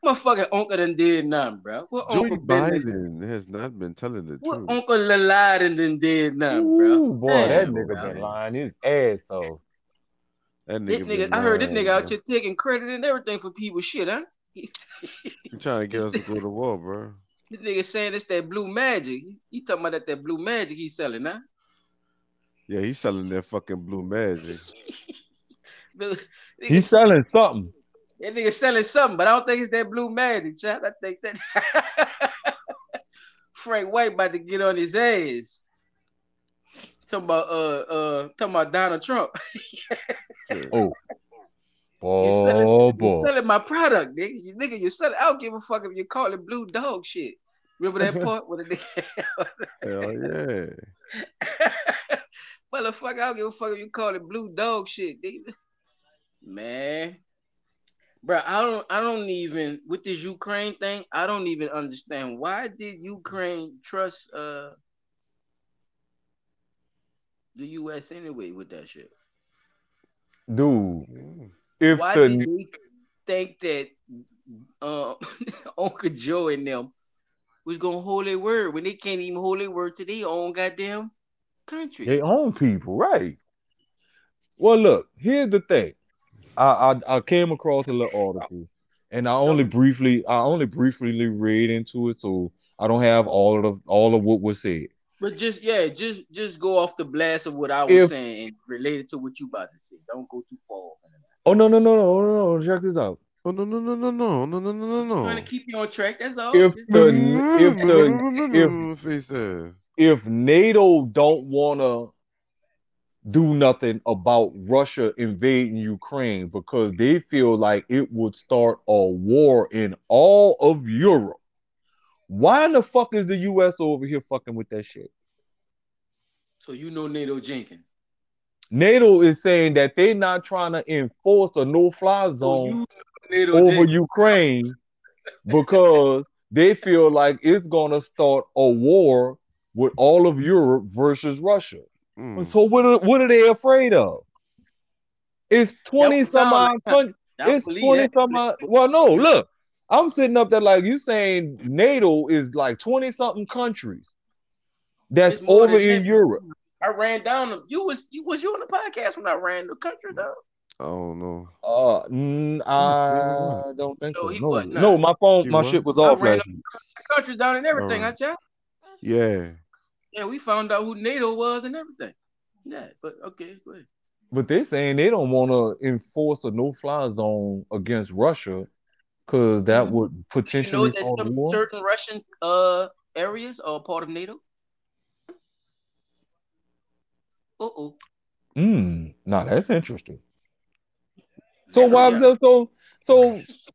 My fucking uncle done did nothing, bro. What Joe Biden has not been telling the truth. What Uncle Lalai done did nothing, bro. Ooh, boy, damn, that nigga bro. Been lying his ass off. I heard this nigga out here taking credit and everything for people's shit, huh? He's trying to get us to go to the wall, bro. This nigga saying it's that blue magic. He talking about that blue magic he's selling, huh? Yeah, he's selling that fucking blue magic. He's selling something. That nigga selling something, but I don't think it's that blue magic, child. I think that Frank White about to get on his ass. Talking about Donald Trump. Oh. You're selling my product, nigga. You're selling. I don't give a fuck if you call it blue dog shit. Remember that part with the nigga? Hell yeah. Motherfucker, I don't give a fuck if you call it blue dog shit, nigga. Man. Bro, I don't even, with this Ukraine thing, I don't even understand. Why did Ukraine trust the US anyway with that shit? Dude. If why did we think that Uncle Joe and them was gonna hold their word when they can't even hold their word to their own goddamn country? Their own people, right? Well, look, here's the thing. I came across a little article, and I only briefly read into it, so I don't have all of what was said. But just go off the blast of what I was saying and related to what you about to say. Don't go too far. Oh no! Check this out. Oh no! Trying to keep you on track. That's all. If NATO don't wanna do nothing about Russia invading Ukraine because they feel like it would start a war in all of Europe, why in the fuck is the U.S. over here fucking with that shit? So you know NATO Jenkins. NATO is saying that they're not trying to enforce a no-fly zone over Ukraine because they feel like it's going to start a war with all of Europe versus Russia. Mm. So what are they afraid of? It's 20-some-odd countries. It's 20-some-odd. Well, no, look. I'm sitting up there like you saying NATO is like 20-something countries that's over in Europe. I ran down them. You was on the podcast when I ran the country down? Oh no. I don't think so. No, my phone, my shit was off. I ran the country down and everything. I tell you. Yeah. Yeah, we found out who NATO was and everything. Yeah, but okay, go ahead. But they're saying they don't want to enforce a no-fly zone against Russia because that would potentially. You know that certain Russian areas are part of NATO. Uh-oh. Now that's interesting. So why is that so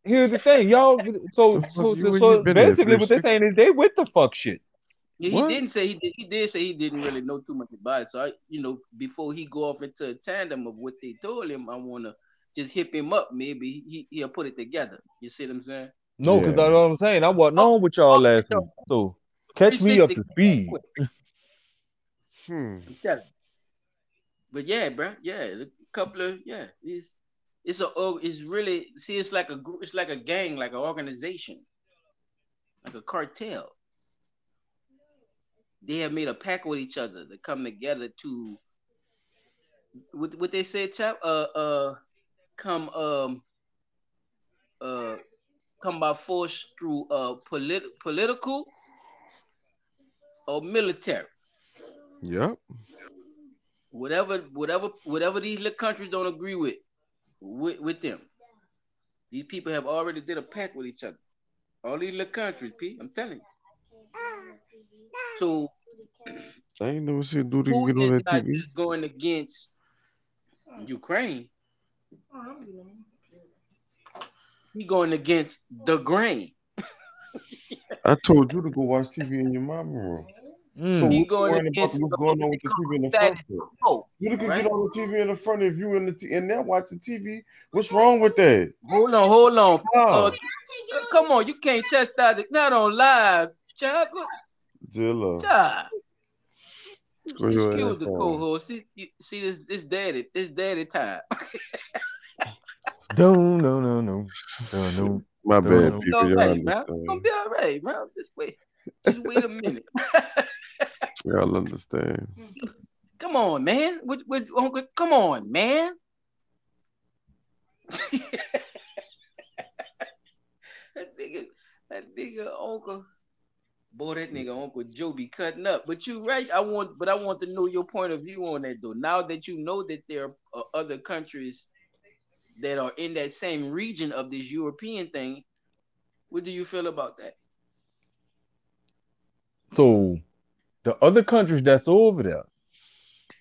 here's the thing, y'all. So basically what they're saying is they with the fuck shit. Yeah, he did say he didn't really know too much about it. So before he go off into a tandem of what they told him, I wanna just hip him up. Maybe he'll put it together. You see what I'm saying? No, because that's what I'm saying. I wasn't on with y'all last week. So catch me up to speed. But yeah, bro. Yeah, a couple of it's really like a gang, like an organization, like a cartel. They have made a pact with each other to come together to what they said, chap. Come by force through political or military. Yep. Whatever these little countries don't agree with them. These people have already did a pact with each other. All these little countries, P, I'm telling you. So I ain't never seen Duty get on that TV. Just going against Ukraine. He going against the grain. I told you to go watch TV in your mama room. So you going against what's going on with the TV in the front? You can get on the TV in the front if you in there watching TV. What's wrong with that? Hold on. Oh. Come on, you can't chastise it. Not on live, child. Child. Excuse the co-host. See this daddy time. No. My bad, people. Y'all understand. I'm gonna be all right, man. Just wait a minute. Y'all understand. Come on, man. Come on, man. That nigga, uncle. Boy, that nigga Uncle Joe be cutting up. But you right. I want to know your point of view on that though. Now that you know that there are other countries that are in that same region of this European thing, what do you feel about that? So the other countries that's over there,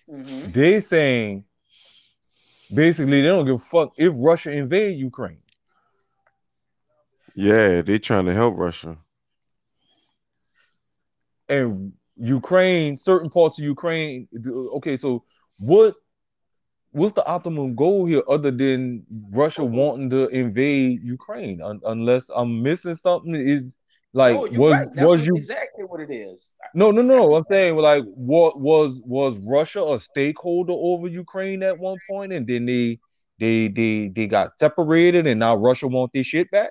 they saying basically they don't give a fuck if Russia invade Ukraine. Yeah, they trying to help Russia. And Ukraine, certain parts of Ukraine, okay, so what's the optimum goal here other than Russia wanting to invade Ukraine? Unless I'm missing something, is like exactly what it is. No. I'm saying like what was Russia a stakeholder over Ukraine at one point, and then they got separated, and now Russia wants their shit back.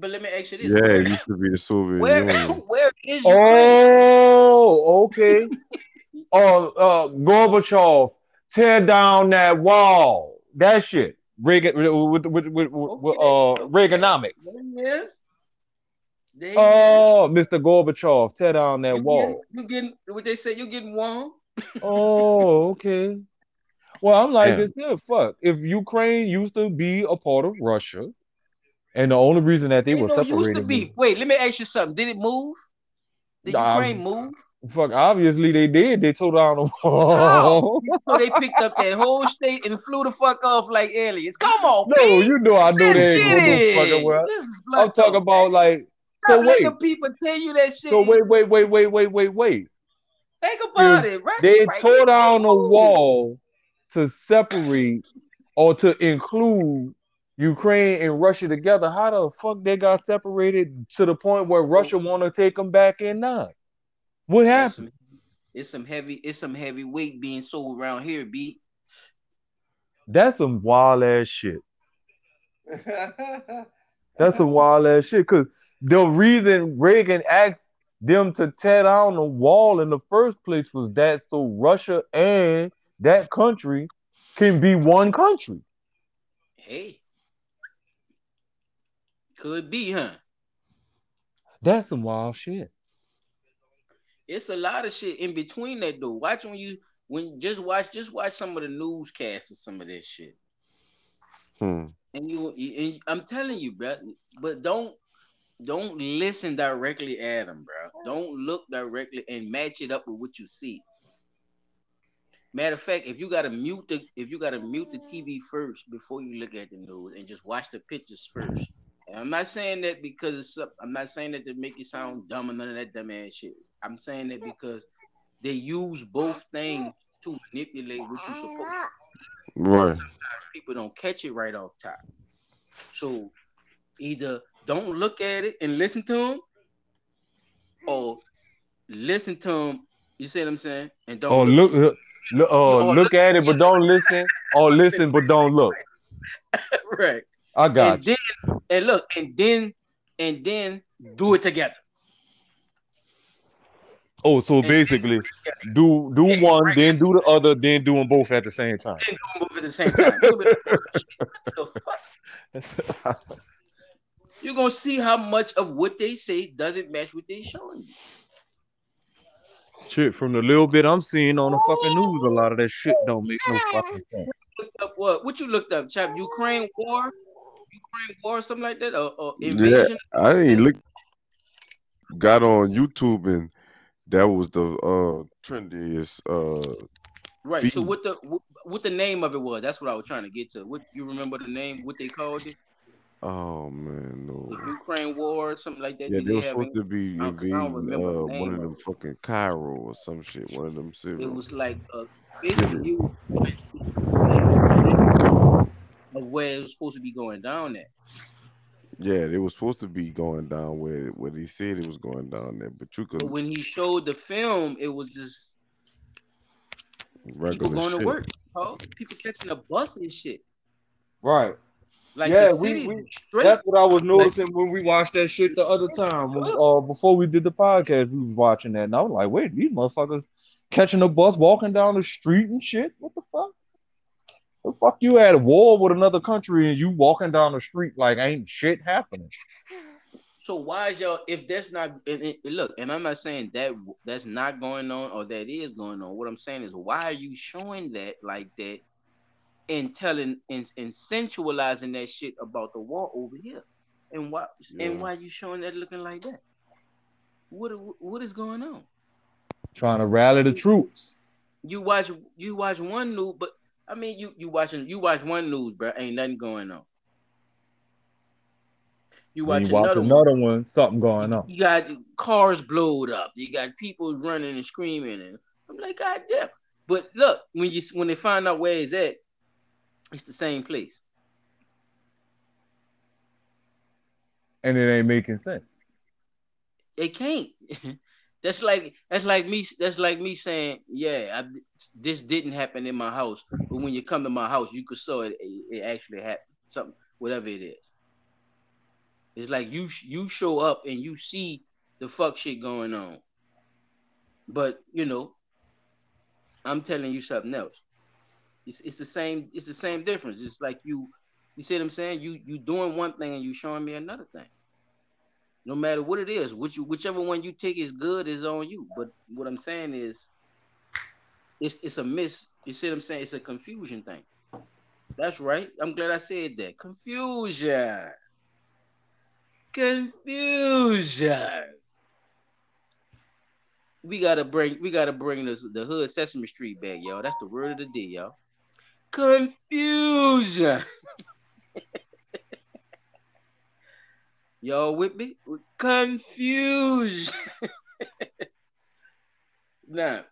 But let me ask you this. Yeah, it used to be the Soviet Union. Where is Ukraine? Oh, okay. Gorbachev, tear down that wall. That shit. Reaganomics. Yes. Oh, Mr. Gorbachev, tear down that wall. You're getting what they say, you're getting warm. Oh, okay. Well, I'm like, this here, fuck. If Ukraine used to be a part of Russia, and the only reason that they were separated. Used to be. Wait, let me ask you something. Did it move? Did Ukraine move? Fuck, obviously they did. They tore down the wall. No. So they picked up that whole state and flew the fuck off like aliens. Come on, man. No, you know I know they ain't going fucking well. I'm talking about like. Stop letting people tell you that shit. So wait. Think about it, right? They tore down the wall to separate or to include Ukraine and Russia together. How the fuck they got separated to the point where Russia want to take them back in now? What happened? It's some heavy weight being sold around here, B. That's some wild ass shit. That's some wild ass shit. Cause the reason Reagan asked them to tear down the wall in the first place was that so Russia and that country can be one country. Hey. Could be, huh? That's some wild shit. It's a lot of shit in between that though. Watch when you watch some of the newscasts and some of that shit. And I'm telling you, bro. But don't listen directly at them, bro. Don't look directly and match it up with what you see. Matter of fact, if you gotta mute the TV first before you look at the news and just watch the pictures first. I'm not saying that because I'm not saying that to make you sound dumb or none of that dumb ass shit. I'm saying that because they use both things to manipulate what you're supposed to. Right. Sometimes people don't catch it right off top. So either don't look at it and listen to them, or listen to them. You see what I'm saying? And don't. Or look at it, but don't listen. Or listen, but don't look. Right. I got and you. Then do it together. Oh, so and basically, do one, right, then do the other, then do them both at the same time. Then do them both at the same time. The fuck? You're gonna see how much of what they say doesn't match what they showing you. Shit, from the little bit I'm seeing on the fucking news, a lot of that shit don't make no fucking sense. Looked up what you looked up, chap? Ukraine war, something like that, or invasion? Yeah, I ain't look. Got on YouTube and that was the trendiest. Right. Feed. So what the name of it was? That's what I was trying to get to. What you remember the name? What they called it? Oh man, no. The Ukraine war or something like that. Yeah, they were supposed to be one of them fucking Cairo or some shit. One of them cities. It was like basically of where it was supposed to be going down at. Yeah, they were supposed to be going down where they said it was going down there, but you could. But when he showed the film, it was just regular people going to work, people catching a bus and shit. Right. Like yeah, the city that's what I was noticing when we watched that shit the other time. Before we did the podcast, we was watching that, and I was like, "Wait, these motherfuckers catching a bus, walking down the street and shit. What the fuck? The fuck you at war with another country and you walking down the street like ain't shit happening." So why is y'all if that's not look? And I'm not saying that's not going on or that is going on. What I'm saying is why are you showing that like that? And telling and sensualizing that shit about the war over here, and why and why you showing that looking like that? What is going on? Trying to rally the troops. You watch one news, but I mean you watch one news, bro. Ain't nothing going on. You watch another one, something going on. You got cars blowed up. You got people running and screaming, and I'm like, God damn. But look, when they find out where it's at. It's the same place. And it ain't making sense. It can't. That's like me saying, yeah, this didn't happen in my house. But when you come to my house, you could saw it actually happened. Something, whatever it is. It's like you show up and you see the fuck shit going on. But, you know, I'm telling you something else. It's the same difference. It's like you see what I'm saying? You doing one thing and you showing me another thing. No matter what it is, whichever one you take is good is on you. But what I'm saying is it's a miss. You see what I'm saying? It's a confusion thing. That's right. I'm glad I said that. Confusion. We gotta bring this the hood Sesame Street back, y'all. That's the word of the day, y'all. Confusion. Y'all with me? Confusion. Now,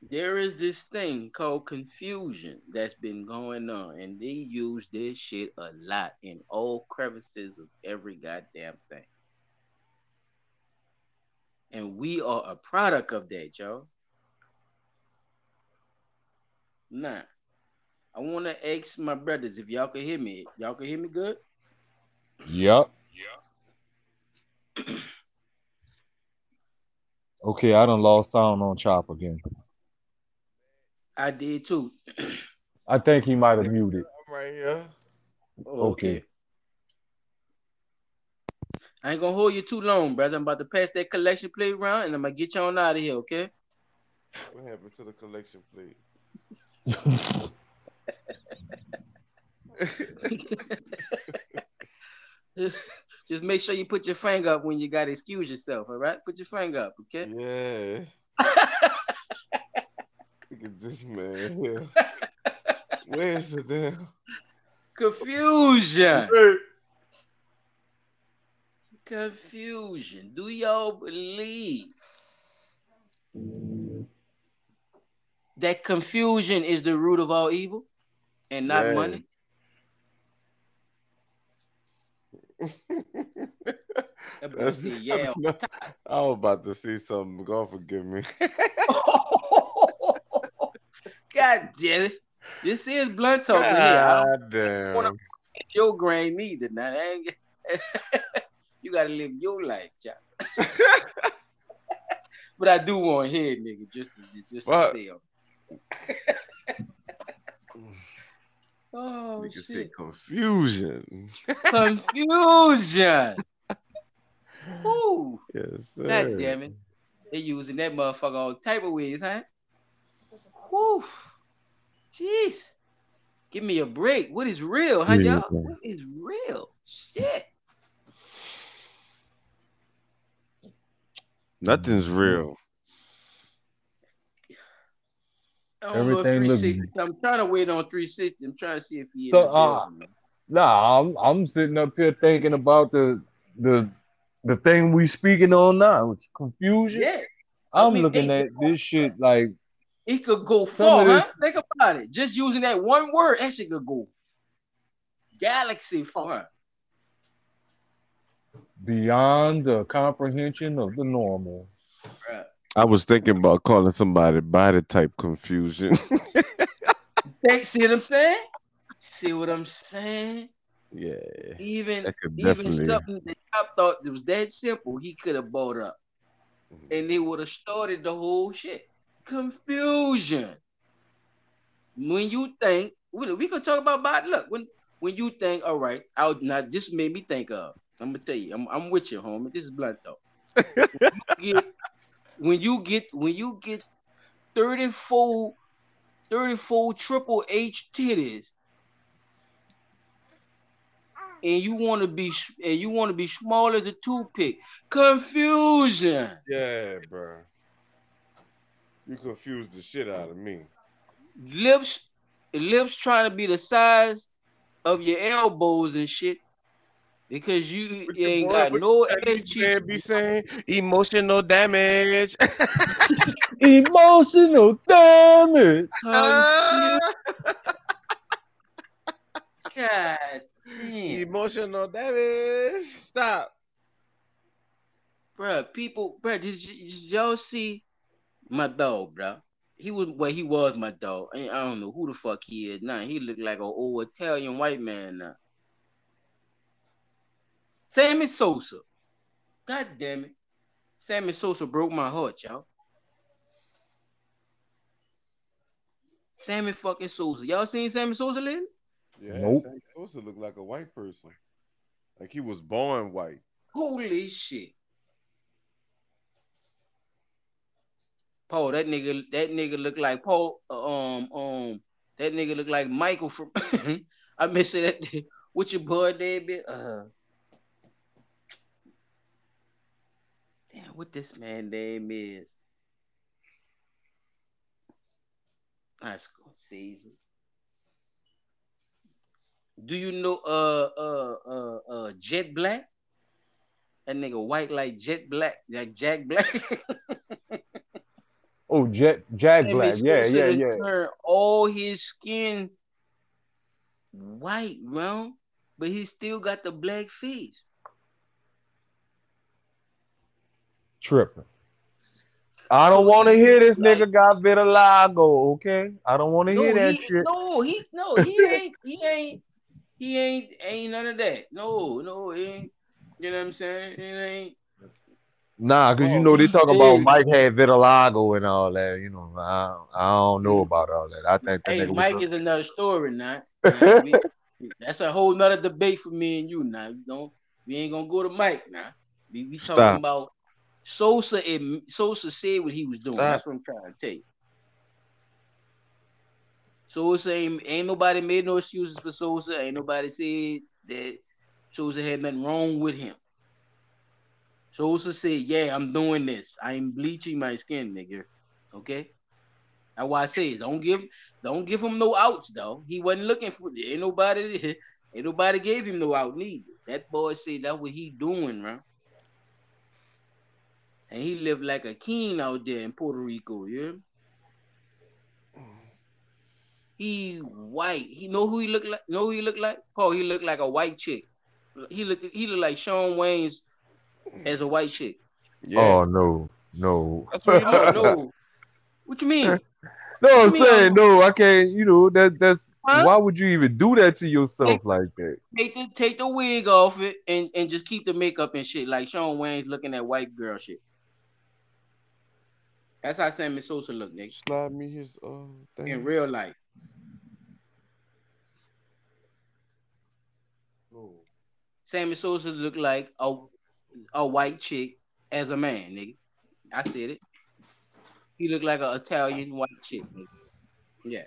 there is this thing called confusion that's been going on, and they use this shit a lot in all crevices of every goddamn thing. And we are a product of that, y'all. Now, I want to ask my brothers if y'all can hear me. Y'all can hear me good? Yep. Yeah. Okay, I done lost sound on Chop again. I did too. I think he might have muted. I'm right here. Okay. I ain't gonna hold you too long, brother. I'm about to pass that collection plate round, and I'm gonna get you on out of here, okay? What happened to the collection plate? Just make sure you put your finger up when you gotta excuse yourself, all right? Put your finger up, okay? Yeah. Look at this man here. Where is the damn confusion? Confusion. Do y'all believe that confusion is the root of all evil and not money? I was about to see something. God forgive me. God damn it. This is blunt talk here. God damn. I don't want to get your grain either. Now, you gotta live your life, chap. But I do want to hear, nigga, just to tell. Oh, nigga shit. Say confusion. Ooh. Yes, sir. God damn it. They using that motherfucker all type of ways, huh? Woof. Jeez. Give me a break. What is real, huh, y'all? What is real? Shit. Nothing's real. I don't know if 360. I'm trying to wait on 360. I'm trying to see if he is. So, I'm sitting up here thinking about the thing we speaking on now. It's confusion. Yeah. I mean, looking at this shit like it could go far, huh? Think about it. Just using that one word, that shit could go galaxy far. Beyond the comprehension of the normal. Right. I was thinking about calling somebody body type confusion. See what I'm saying? See what I'm saying? Yeah. Even something that I thought that was that simple, he could have bought up. And they would have started the whole shit. Confusion. When you think, we could talk about body. Look, when you think, all right, this made me think of. I'm gonna tell you, I'm with you, homie. This is blunt though. When you get 34 Triple H titties, and you want to be small as a toothpick, confusion. Yeah, bro. You confused the shit out of me. Lips trying to be the size of your elbows and shit. Because you ain't got no ass cheeks. Be saying emotional damage. Emotional damage. God damn. Emotional damage. Stop. Bruh, did y'all see my dog, bruh? He was my dog. I don't know who the fuck he is now. He looked like an old Italian white man now. Sammy Sosa. God damn it. Sammy Sosa broke my heart, y'all. Sammy fucking Sosa. Y'all seen Sammy Sosa lately? Yeah, nope. Sammy Sosa looked like a white person. Like he was born white. Holy shit. Paul, that nigga looked like Paul, that nigga looked like Michael from, I miss it. What's your boy, David? Damn, what this man's name is. That's Scorsese. Do you know Jet Black? That nigga white like Jet Black, like Jack Black. Oh, Jack Black, yeah. Turn all his skin white, round, but he still got the black face. Tripping. I don't want to hear this like, nigga got vitiligo, okay? I don't want to hear that shit. He ain't none of that. No, he ain't. You know what I'm saying? It ain't. Nah, because they talk about Mike had vitiligo and all that. You know, I don't know about all that. I think Mike is another story now. That's a whole nother debate for me and you now. We ain't gonna go to Mike now. We talking about Sosa said what he was doing. That's what I'm trying to tell you. Sosa ain't nobody made no excuses for Sosa. Ain't nobody said that Sosa had nothing wrong with him. Sosa said, yeah, I'm doing this. I'm bleaching my skin, nigga. Okay? That's why I say it. Don't give him no outs, though. He wasn't looking for it. Ain't nobody gave him no out neither. That boy said that's what he doing, right? And he lived like a king out there in Puerto Rico, yeah? He white. He know who he looked like? Know who he looked like? Paul, he looked like a white chick. He looked like Shawn Wayne's as a white chick. Yeah. Oh, no. That's what you know. What you mean? No, I'm saying, no, I can't, you know, that's, huh? Why would you even do that to yourself like that? Take the wig off it and just keep the makeup and shit like Shawn Wayne's looking at white girl shit. That's how Sammy Sosa looked, nigga. Slide me his thing. In real life. Oh. Sammy Sosa looked like a white chick as a man, nigga. I said it. He looked like an Italian white chick. Yeah.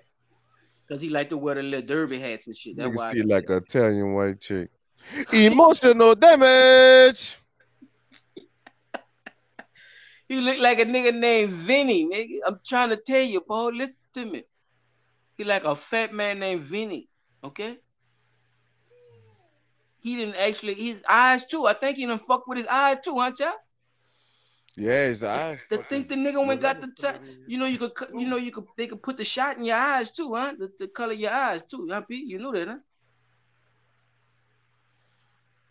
Because he liked to wear the little derby hats and shit. That's why. He like an Italian white chick. Emotional damage. He looked like a nigga named Vinny, nigga. I'm trying to tell you, Paul. Listen to me. He like a fat man named Vinny, okay? He didn't actually, his eyes too. I think he done fucked with his eyes too, huh, child? Yeah, his eyes. To think the nigga went got the they could put the shot in your eyes too, huh? The color of your eyes too, huh, P? You knew that,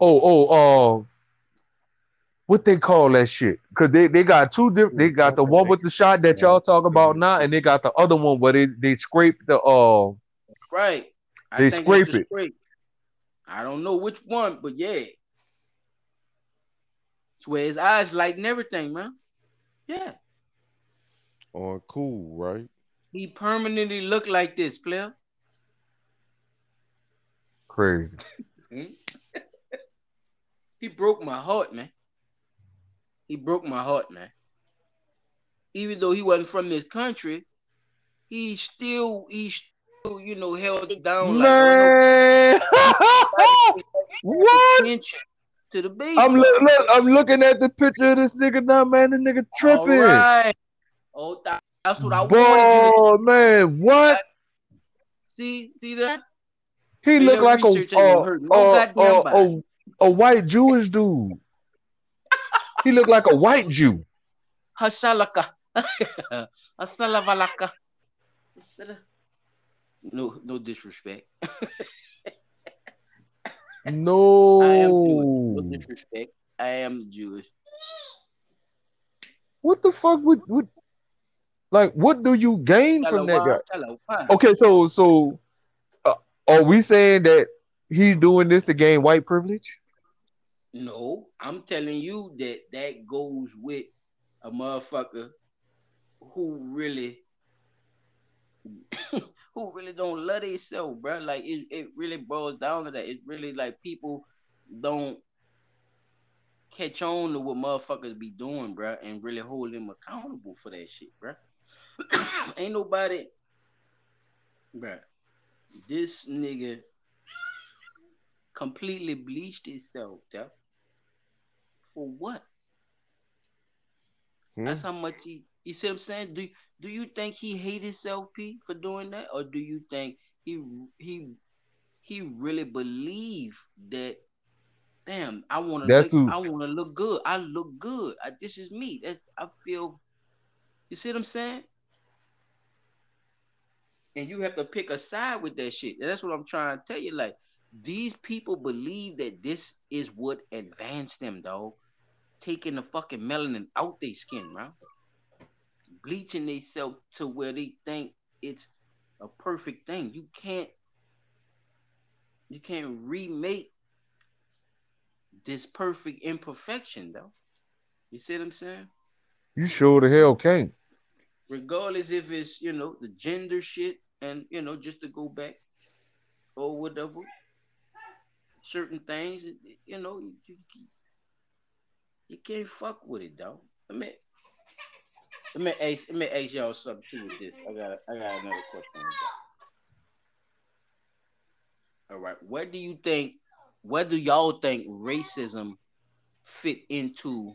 huh? What they call that shit? Cause they got two different. They got the one with the shot that y'all talk about now, and they got the other one where they scrape the right. They scrape it. I don't know which one, but yeah. It's where his eyes light and everything, man. Yeah. Oh, cool, right? He permanently looked like this, player. Crazy. He broke my heart, man. He broke my heart, man. Even though he wasn't from this country, he still, you know, held it down. Man. Like, what? To the beach. I'm looking at the picture of this nigga now, man. The nigga tripping. All right. Oh, that's what I wanted you to do. Man, what? See that? He looked like a white Jewish dude. He looked like a white Jew. Hashalaka. Asalavalaka. No disrespect. No. I am Jewish. No disrespect. I am Jewish. What the fuck would like? What do you gain from that guy? Okay, so are we saying that he's doing this to gain white privilege? No, I'm telling you that goes with a motherfucker who really don't love themselves, bro. Like it really boils down to that. It's really like people don't catch on to what motherfuckers be doing, bro, and really hold them accountable for that shit, bro. Ain't nobody, bro. This nigga completely bleached himself, though. For what? That's how much he... You see what I'm saying? Do you think he hated himself, P, for doing that? Or do you think he really believed that, damn, I want to look good. I look good. This is me. I feel... You see what I'm saying? And you have to pick a side with that shit. That's what I'm trying to tell you. Like, these people believe that this is what advanced them, dog. Taking the fucking melanin out their skin, man. Bleaching themselves to where they think it's a perfect thing. You can't remake this perfect imperfection, though. You see what I'm saying? You sure the hell can't. Regardless if it's, you know, the gender shit and, you know, just to go back or whatever. Certain things, you know, you can't fuck with it, though. Let me ask y'all something too with this. I got another question. All right, where do y'all think racism fit into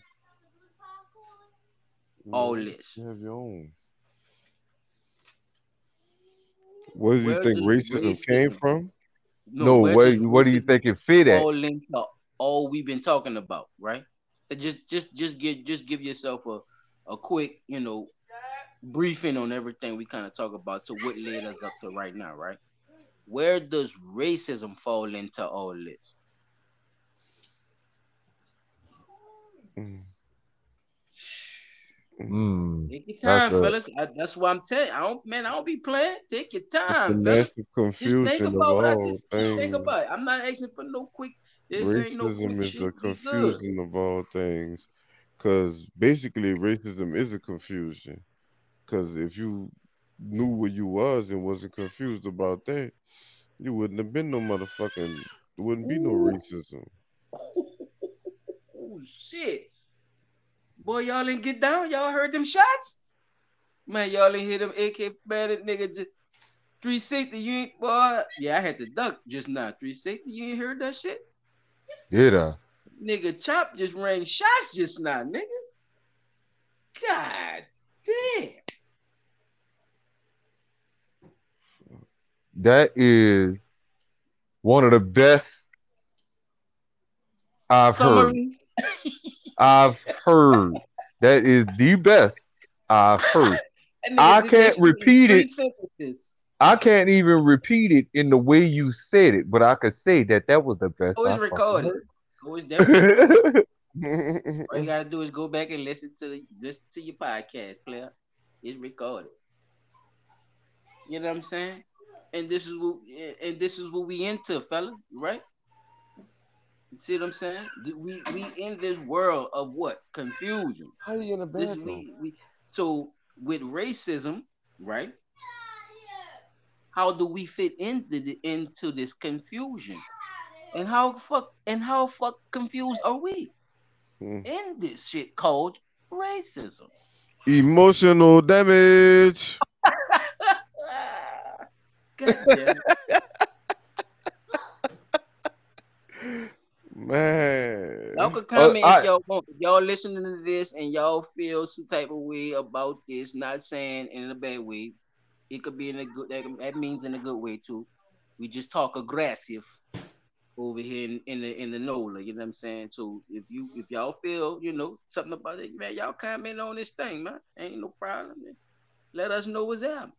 all this? You have your own. Where do you think racism came from? No, where do you think it fit at? All we've been talking about, right? Just give yourself a quick, you know, briefing on everything we kind of talk about to what led us up to right now, right? Where does racism fall into all this? Take your time, fellas. That's why I'm telling you. I don't be playing. Take your time. That's the confusion. Just think about what I just said. Think about it. I'm not asking for no quick. Racism is the confusion of all things. Because basically, racism is a confusion. Because if you knew what you was and wasn't confused about that, you wouldn't have been no motherfucking... There wouldn't be no racism. Oh, shit. Boy, y'all didn't get down. Y'all heard them shots? Man, y'all didn't hear them AK bandit nigga just 360. You ain't, boy. Yeah, I had to duck just now. 360, you ain't heard that shit? Did I? Nigga, Chop just rang shots just now, nigga. God damn. That is one of the best I've heard. I've heard. That is the best I've heard. I can't repeat it. I can't even repeat it in the way you said it, but I could say that that was the best. Always recorded. Always definitely. All you gotta do is go back and listen to your podcast, player. It's recorded. You know what I'm saying? And this is what we into, fella, right? See what I'm saying? We in this world of what? Confusion. How are you in a bathroom? So with racism, right? How do we fit into this confusion? And how confused are we in this shit called racism? Emotional damage. God damn it. Man, y'all can comment if y'all want. Y'all listening to this and y'all feel some type of way about this, not saying in a bad way. It could be in a good, that means in a good way too. We just talk aggressive over here in the NOLA, you know what I'm saying? So if y'all feel, you know, something about it, man, y'all comment on this thing, man. Ain't no problem, man. Let us know what's up.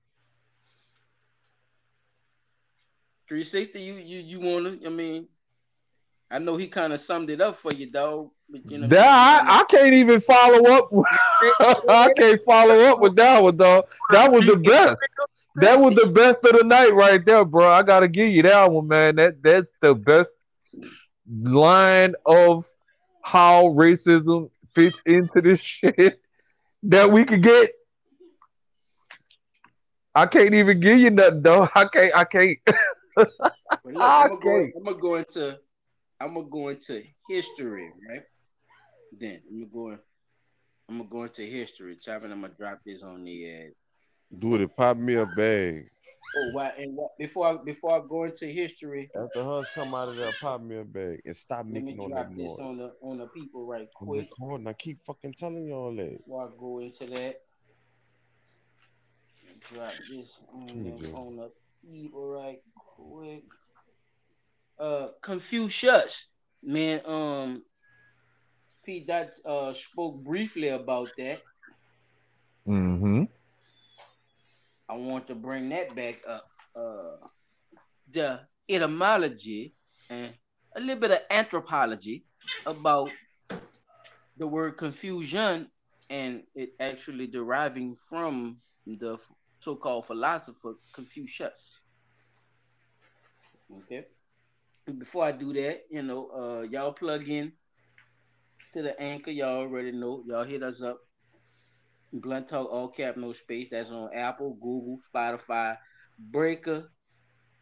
360, you wanna, I mean, I know he kind of summed it up for you, dog. But you know, I can't even follow up. I can't follow up with that one, dog. That was the best. That was the best of the night right there, bro. I gotta give you that one, man. That's the best line of how racism fits into this shit that we could get. I can't even give you nothing, dog. I can't. Look, I'm gonna go into history, right? Then I'm gonna go into history. Chop, and I'm gonna drop this on the ad. Do it, pop me a bag. Oh, why? And what, before I go into history, after us come out of there, pop me a bag and stop making all that noise. Let me drop this on the people right quick. I keep fucking telling y'all that. Before I go into that, drop this on the people right quick. Confucius, man. P. Dot spoke briefly about that. Mm-hmm. I want to bring that back up. The etymology and a little bit of anthropology about the word confusion and it actually deriving from the so-called philosopher Confucius. Okay. Before I do that, you know, y'all plug in to the anchor. Y'all already know. Y'all hit us up. Blunt Talk, all cap, no space. That's on Apple, Google, Spotify, Breaker,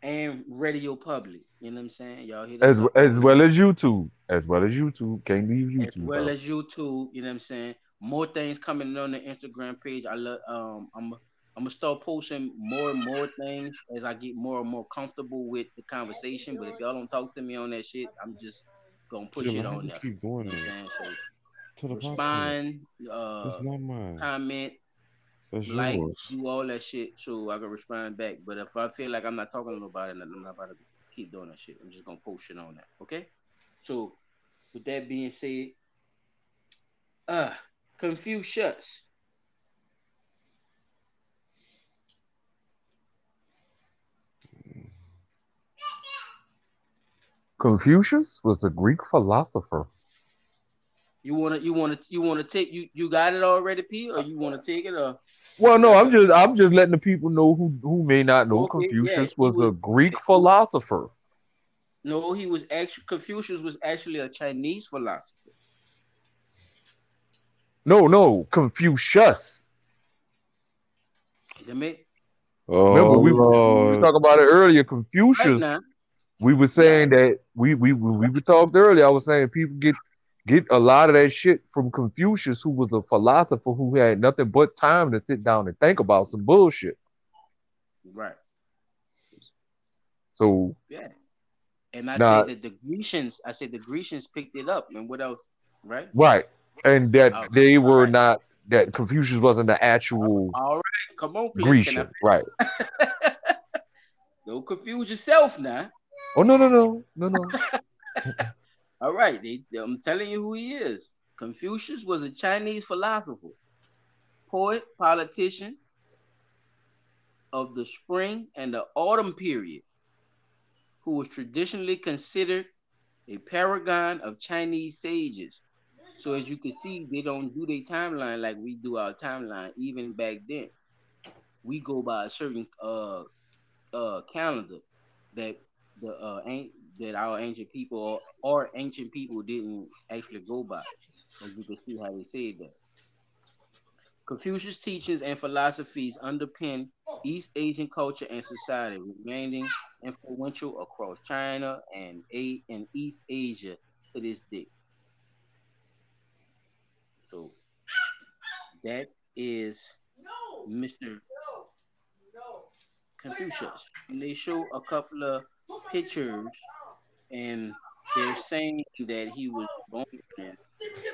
and Radio Public. You know what I'm saying? Y'all hit us up. As well as YouTube. As well as YouTube. Can't leave YouTube. As well as YouTube. You know what I'm saying? More things coming on the Instagram page. I love. I'm gonna start posting more and more things as I get more and more comfortable with the conversation. But if y'all don't talk to me on that shit, I'm just gonna push it on there. Keep going, you know, so respond, comment, that's like, yours. Do all that shit so I can respond back. But if I feel like I'm not talking to nobody, I'm not about to keep doing that shit. I'm just gonna post shit on that. Okay. So with that being said, Confucius. Confucius was the Greek philosopher. You wanna take you got it already, P, or you wanna take it or? Well, no, I'm just letting the people know who may not know. Okay, Confucius was a Greek philosopher. No, he was actually a Chinese philosopher. No, Confucius. Remember we talked about it earlier. Confucius. Right. We were saying that we talked earlier. I was saying people get Get a lot of that shit from Confucius, who was a philosopher who had nothing but time to sit down and think about some bullshit. Right. So yeah. And I say the Grecians picked it up. And what else? Right? Right. And that they were not, that Confucius wasn't the actual Grecian. Right. Don't confuse yourself now. Oh, no. All right. I'm telling you who he is. Confucius was a Chinese philosopher, poet, politician of the spring and the autumn period, who was traditionally considered a paragon of Chinese sages. So as you can see, they don't do their timeline like we do our timeline. Even back then, we go by a certain calendar that our ancient people or ancient people didn't actually go by. As you can see how they said that. Confucius' teachings and philosophies underpin East Asian culture and society, remaining influential across China and East Asia to this day. So that is Mr. Confucius. And they show a couple of pictures, and they're saying that he was born in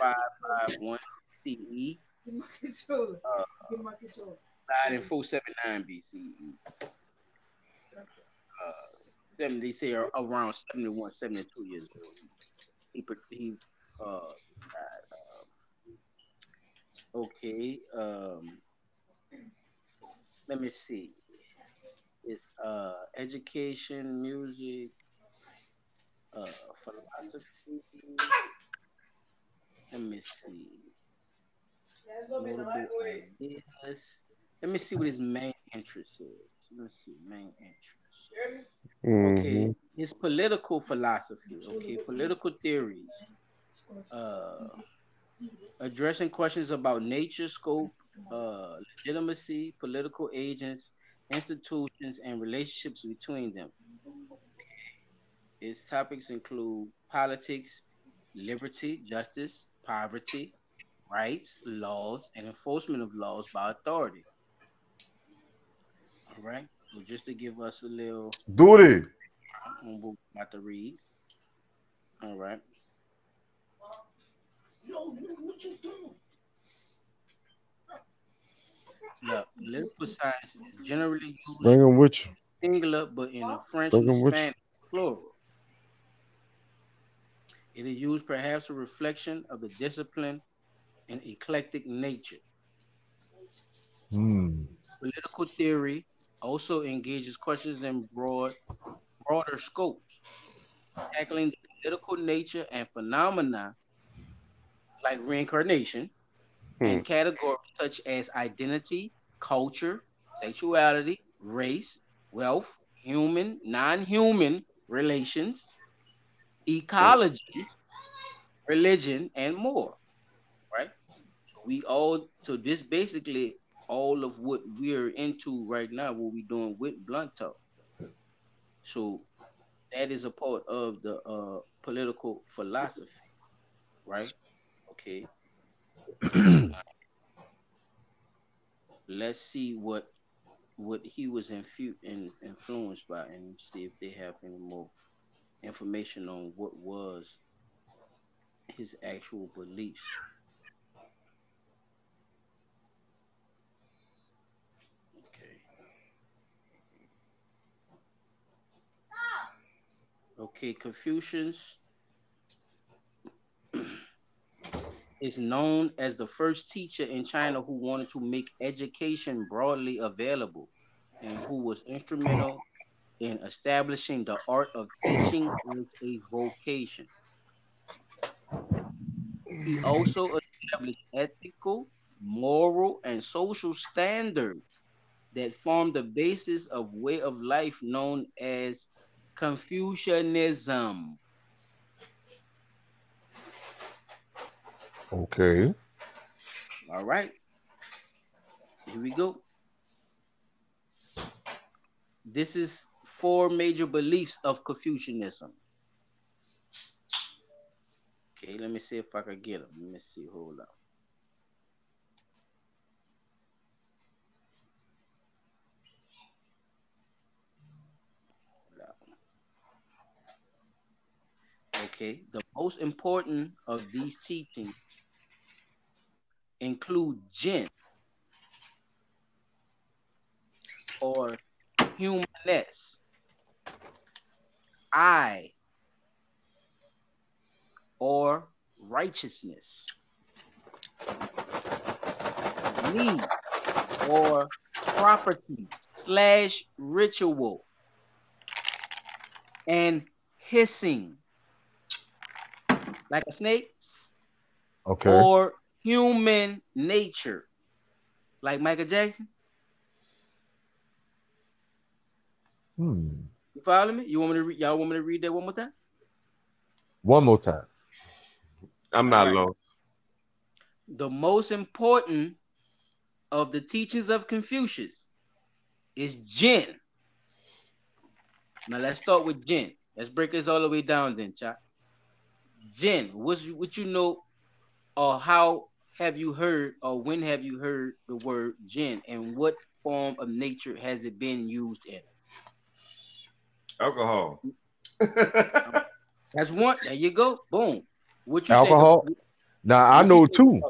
551 CE. Died in 479 BCE. They say around 71, 72 years old. He died. Okay. Let me see. It's education, music, philosophy. Let me see. Let me see what his main interest is. Let's see, main interest. Okay, his political philosophy. Okay, political theories. Addressing questions about nature, scope, legitimacy, political agents, institutions, and relationships between them. His topics include politics, liberty, justice, poverty, rights, laws, and enforcement of laws by authority. All right. So just to give us a little duty on what we're about to read. All right. No, what you doing? The political science is generally used in singular, but in the French and Spanish plural. It is used perhaps a reflection of the discipline and eclectic nature. Political theory also engages questions in broader scopes, tackling the political nature and phenomena like reincarnation in categories such as identity, culture, sexuality, race, wealth, human, non-human relations, ecology, religion, and more. So this basically all of what we're into right now, what we're doing with Blunt Talk. So that is a part of the political philosophy, right? Okay. Let's see what he was influenced by, and see if they have any more information on what was his actual beliefs. Okay, Confucius is known as the first teacher in China who wanted to make education broadly available, and who was instrumental in establishing the art of teaching as a vocation. He also established ethical, moral, and social standards that formed the basis of way of life known as Confucianism. Okay. All right. Here we go. This is 4 major beliefs of Confucianism. Okay, let me see if I can get him. Let me see. Hold up. Okay, the most important of these teachings include jinn or humanness, I or righteousness, me or property / ritual, and hissing like a snake, okay, or human nature, like Michael Jackson. You follow me? You want me to read? Y'all want me to read that one more time? One more time. I'm not lost. The most important of the teachings of Confucius is jinn. Now let's start with jinn. Let's break this all the way down, then, Chuck. Jinn, what you know, or how have you heard, or when have you heard the word jinn, and what form of nature has it been used in? Alcohol. That's one. There you go. Boom. What you alcohol? Think? Now what I know too.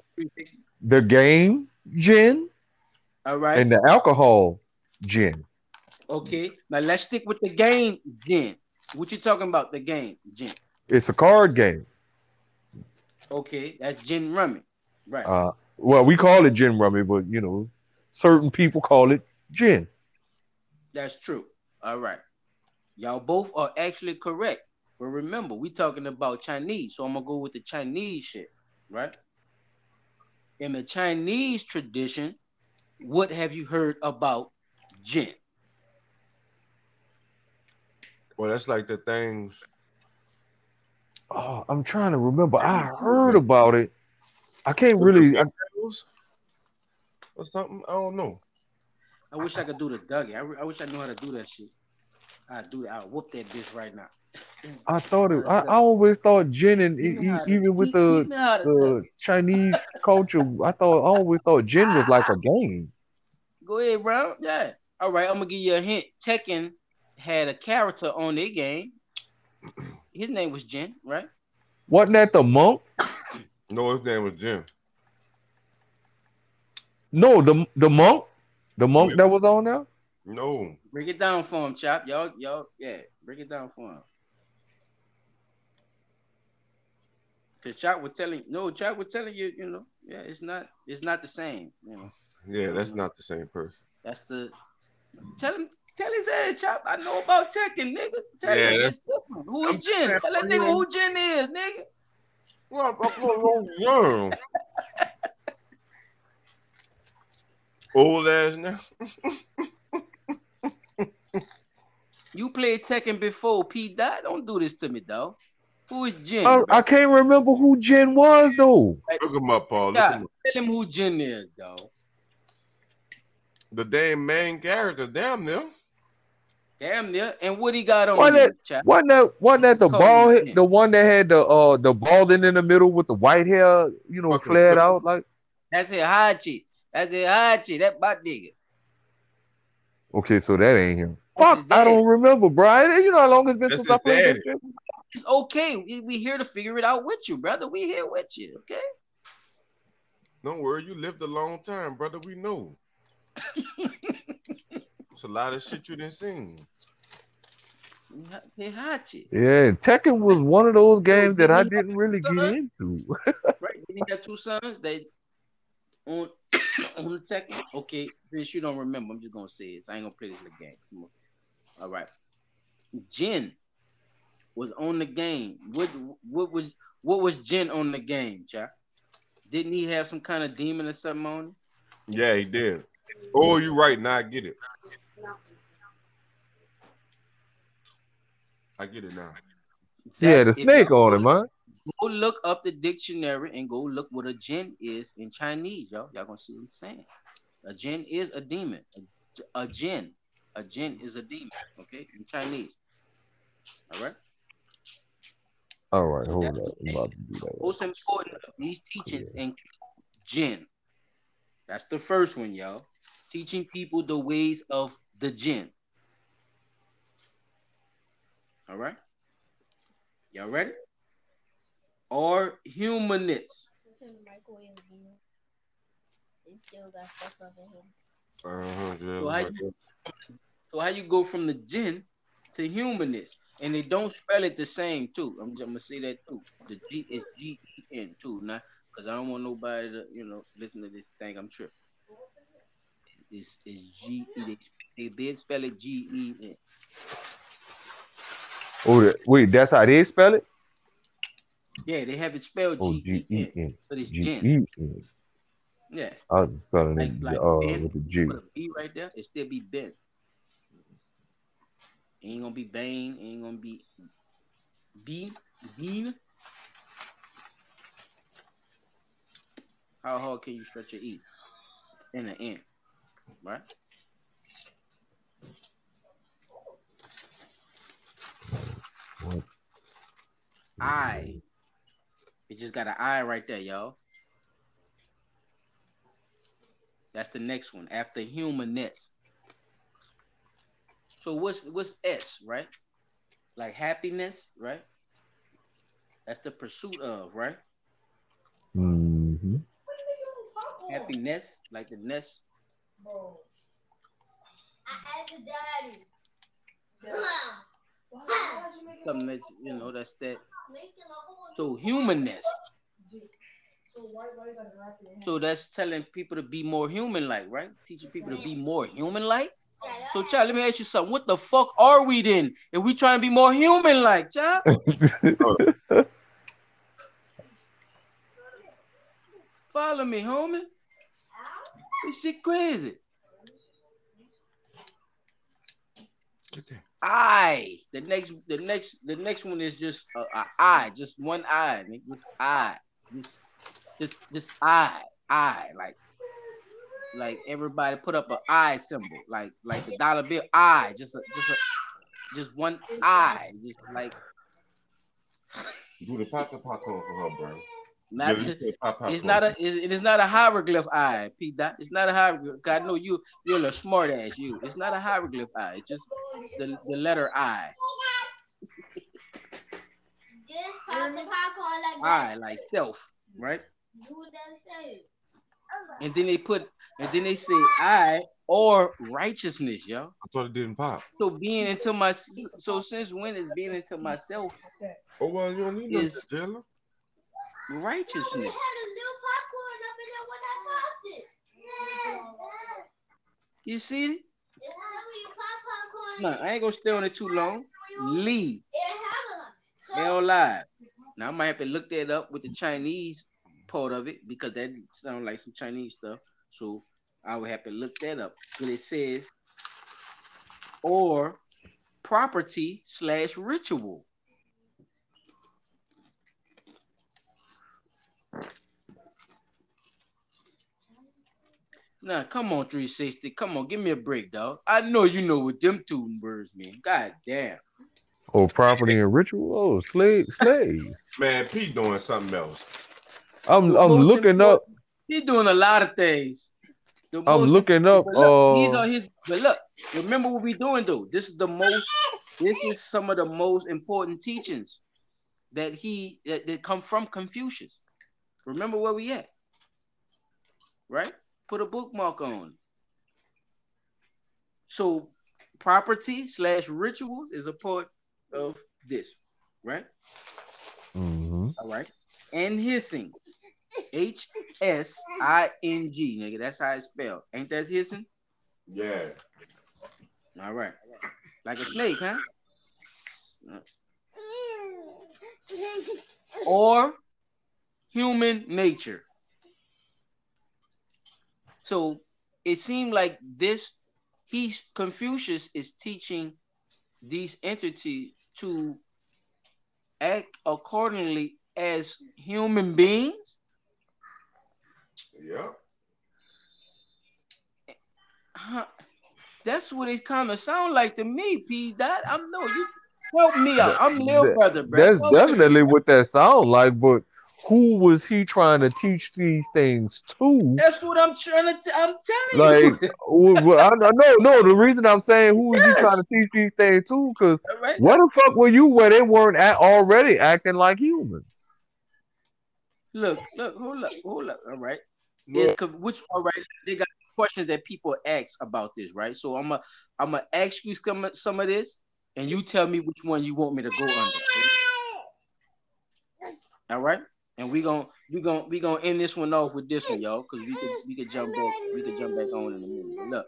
The game gin. All right. And the alcohol gin. Okay. Now let's stick with the game gin. What you talking about? The game gin. It's a card game. Okay, that's gin rummy, right? Well, we call it gin rummy, but you know, certain people call it gin. That's true. All right, y'all both are actually correct. But remember, we talking about Chinese, so I'm gonna go with the Chinese shit, right? In the Chinese tradition, what have you heard about gin? Well, that's like the things. Oh, I'm trying to remember. I heard about it. I can't really. Or something? I don't know. I wish I could do the Dougie. I wish I knew how to do that shit. I'll whoop that bitch right now. I thought it. I always thought gin, and even with the Chinese culture, I always thought gin was like a game. Go ahead, bro. Yeah. All right. I'm gonna give you a hint. Tekken had a character on their game. His name was Jin, right? Wasn't that the monk? No, his name was Jin. No, the monk that was on there. No, break it down for him, Chop. Y'all, yeah, break it down for him. Cause Chop was telling you, you know, yeah, it's not the same, you know. Yeah, that's not the same person. That's the tell his ass, Chop. I know about Tekken, nigga. Who is Jin? Tell that nigga who Jin is, nigga. Well, I'm going young. Old ass now. You played Tekken before, P. Dot. Don't do this to me, though. Who is Jin? I can't remember who Jin was, though. Look him up, Paul. Tell him who Jin is, though. The damn main character, damn them. Damn near, and what he got on him? Wasn't that the ball hit, the one that had the balding in the middle with the white hair, you know, flared out like? That's it, Hachi. That's it, Hachi. That butt nigga. Okay, so that ain't him. Fuck, I don't remember, Brian. You know how long it's been since I played this shit? It's okay. We here to figure it out with you, brother. We here with you, okay? Don't worry, you lived a long time, brother. We know. It's a lot of shit you didn't see. Yeah, Tekken was one of those games that I didn't really get into. Right, you got two sons. They on the Tekken. Okay, since you don't remember, I'm just gonna say this. I ain't gonna play this game. Come on. All right, Jin was on the game. What was Jin on the game, Chuck? Didn't he have some kind of demon or something on him? Yeah, he did. Oh, you right now. I get it. I get it now. Yeah, the snake on him, huh? Go look up the dictionary and go look what a jinn is in Chinese, y'all. Y'all gonna see what I'm saying. A jinn is a demon. A jinn is a demon, okay, in Chinese. All right. All right, hold on. About to do that. Most important of these teachings include jinn. That's the first one, y'all. Teaching people the ways of the jinn. All right? Y'all ready? Or humanists. So how you go from the jinn to humanists? And they don't spell it the same, too. I'm just gonna say that, too. The G is G-E-N, too, now, because I don't want nobody to, you know, listen to this thing. I'm tripping. It's G-E. They did spell it G-E-N. Oh, wait, that's how they spell it? Yeah, they have it spelled G-E-N, but it's Gen. Yeah. I was spelling it with the G. With a B right there, it still be Ben. Ain't gonna be Bane, ain't gonna be Bean. How hard can you stretch your E in the end, right? What? I. It just got an I right there, y'all. That's the next one after humanness. So what's S, right? Like happiness, right? That's the pursuit of, right? Mm-hmm. Happiness, like the nest. Oh. I had to daddy. Something that, you know, that's that. So humanness. So that's telling people to be more human-like, right? Teaching people to be more human-like. So, child, let me ask you something. What the fuck are we then? If we trying to be more human-like, child? Follow me, homie. This shit crazy. I. The next one is just an I. Just one I. Just I. Just I. I. Like everybody put up an I symbol, like the dollar bill I, just one I, like. Do the pop for her, bro. It is not a hieroglyph I, P. Dot. It's not a hieroglyph. I know you're a smart ass. You. It's not a hieroglyph I. It's just the letter I. Just pop the popcorn like I, like self, right? Do that shit. And then they put, and then they say, "I or righteousness, yo." I thought it didn't pop. So being into my, so since when is being into myself? Oh well, you don't need is no righteousness. No, we had a little popcorn up in there when I popped it. You see it? Yeah, you pop popcorn. No, I ain't gonna stay on it too long. Lee, L live. Now I might have to look that up with the Chinese part of it, because that sounds like some Chinese stuff, so I would have to look that up. But it says, or property / ritual. Now, come on, 360, come on, give me a break, dog. I know you know what them two words mean. God damn. Oh, property and ritual. Oh, slaves. Man, Pete doing something else. I'm looking up. He's doing a lot of things. I'm looking up. These are his. But look, remember what we're doing though. This is the most. This is some of the most important teachings that that come from Confucius. Remember where we at, right? Put a bookmark on. So, property / rituals is a part of this, right? Mm-hmm. All right. And hissing, H-S-I-N-G, nigga. That's how it's spelled. Ain't that hissing? Yeah. All right. Like a snake, huh? Or human nature. So it seemed like this, Confucius is teaching these entities to act accordingly as human beings, yeah, huh. That's what it kind of sound like to me, P. Dot. I know you. Help me out. I'm Lil Brother, bro. That's definitely what that sounds like, but who was he trying to teach these things to? That's what I'm trying to. I'm telling you. Well, no. The reason I'm saying who was he trying to teach these things to? Because right. Where the fuck were you where they weren't already acting like humans? Look, hold up. All right, which all right? They got questions that people ask about this, right? So I'm gonna ask you some of this, and you tell me which one you want me to go under. All right. And we gonna end this one off with this one, y'all, because we could jump back on in a minute.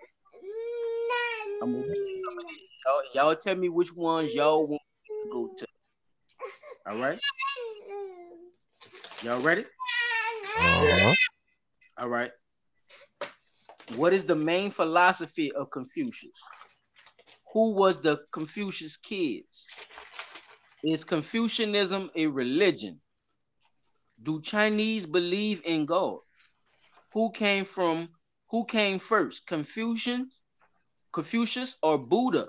Look, y'all tell me which ones y'all want to go to. All right, y'all ready? Uh-huh. All right. What is the main philosophy of Confucius? Who was the Confucius kids? Is Confucianism a religion? Do Chinese believe in God? Who came first? Confucius or Buddha?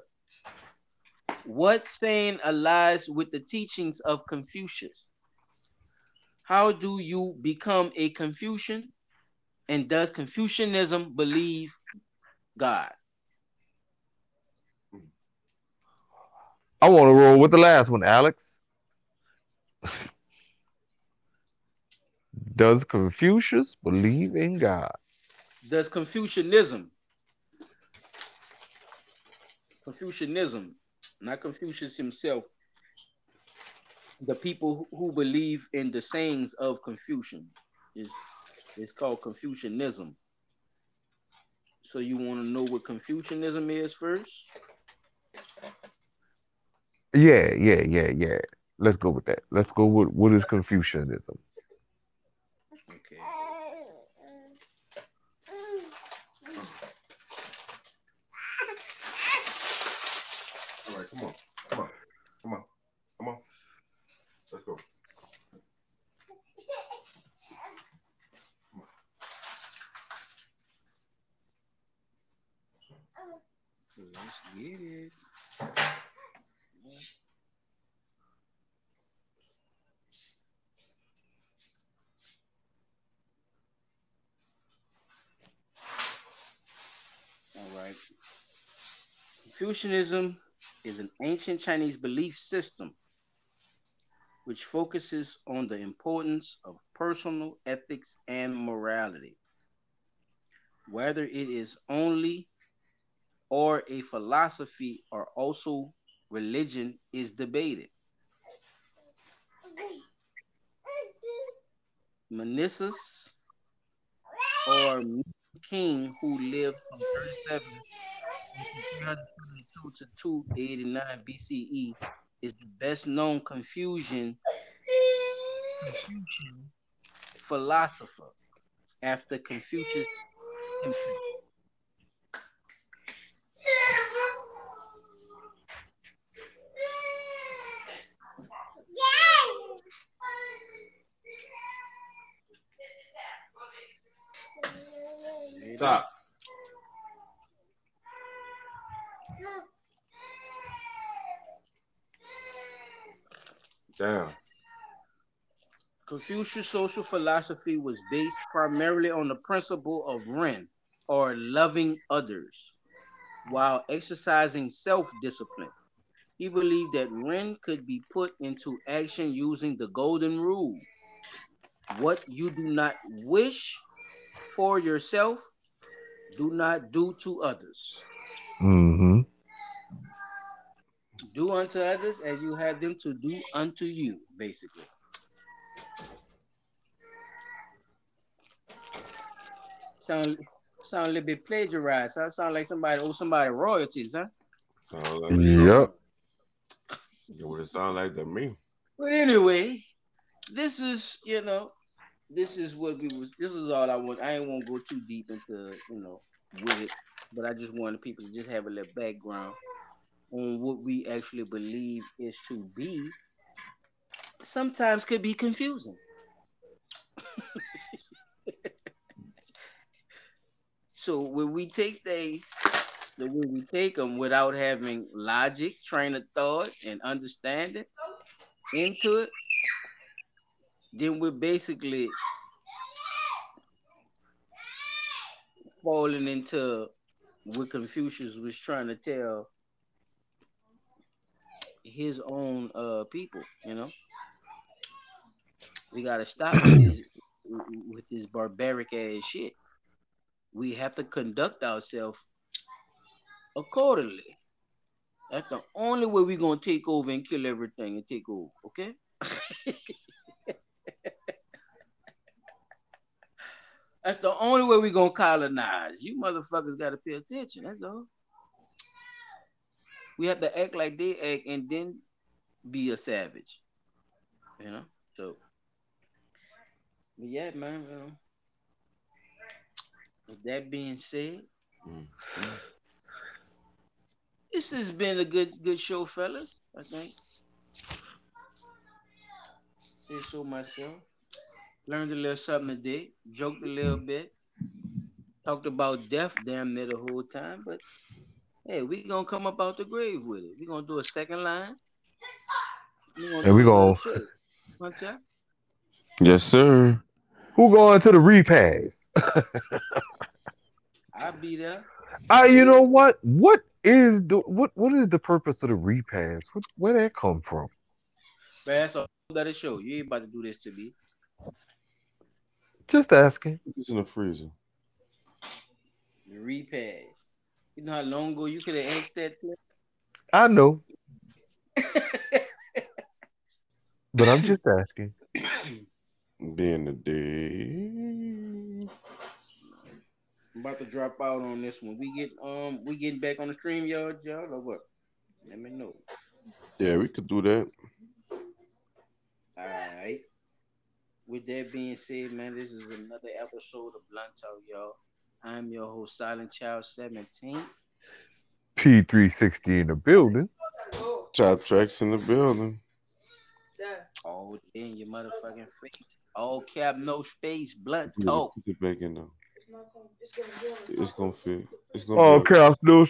What saying aligns with the teachings of Confucius? How do you become a Confucian? And does Confucianism believe God? I want to roll with the last one, Alex. Does Confucius believe in God? Does Confucianism, not Confucius himself, the people who believe in the sayings of Confucian, it's called Confucianism. So you want to know what Confucianism is first? Yeah. Let's go with that. Let's go with what is Confucianism? Come on. Let's go. Come on. Let's get it. All right. Confucianism is an ancient Chinese belief system which focuses on the importance of personal ethics and morality. Whether it is only or a philosophy or also religion is debated. Meneses or King, who lived from 37 to 289 BCE, is the best known Confucian philosopher after Confucius. Stop. Damn. Confucius' social philosophy was based primarily on the principle of Ren, or loving others, while exercising self-discipline. He believed that Ren could be put into action using the golden rule. What you do not wish for yourself, do not do to others. Mm-hmm. Do unto others as you have them to do unto you, basically. Sound a little bit plagiarized. Huh? Sound like somebody owe somebody royalties, huh? Like yep. It would sound like to me. But anyway, this is all I want. I ain't want to go too deep into, with it, but I just wanted people to just have a little background on what we actually believe is to be. Sometimes could be confusing. So when we take things the way we take them without having logic, train of thought, and understanding into it, then we're basically falling into what Confucius was trying to tell his own people, you know? We got to stop with this barbaric ass shit. We have to conduct ourselves accordingly. That's the only way we're going to take over and kill everything and take over, okay? That's the only way we're going to colonize. You motherfuckers got to pay attention, that's all. We have to act like they act and then be a savage, you know? So, but yeah, man, you know. With that being said, mm-hmm. This has been a good show, fellas, I think. Say so myself. Learned a little something today. Joked a little bit. Talked about death damn near the whole time. But, hey, we going to come up out the grave with it. We're going to do a second line. There we go. Yes, sir. Who going to the repass? I'll be there. You know what? What is the purpose of the repass? Where did that come from? Man, that's all that it show. You ain't about to do this to me. Just asking. It's in the freezer. The repass. You know how long ago you could have asked that? I know. But I'm just asking. Being the day. I'm about to drop out on this one. We getting back on the stream, y'all, or what? Let me know. Yeah, we could do that. All right. With that being said, man, this is another episode of Blunt Talk, y'all. I'm your host, Silent Child 17. P360 in the building. Top Tracks in the building. All in your motherfucking face. All cap, no space, Blunt Talk. It's gonna fit. It's gonna. All caps, no space.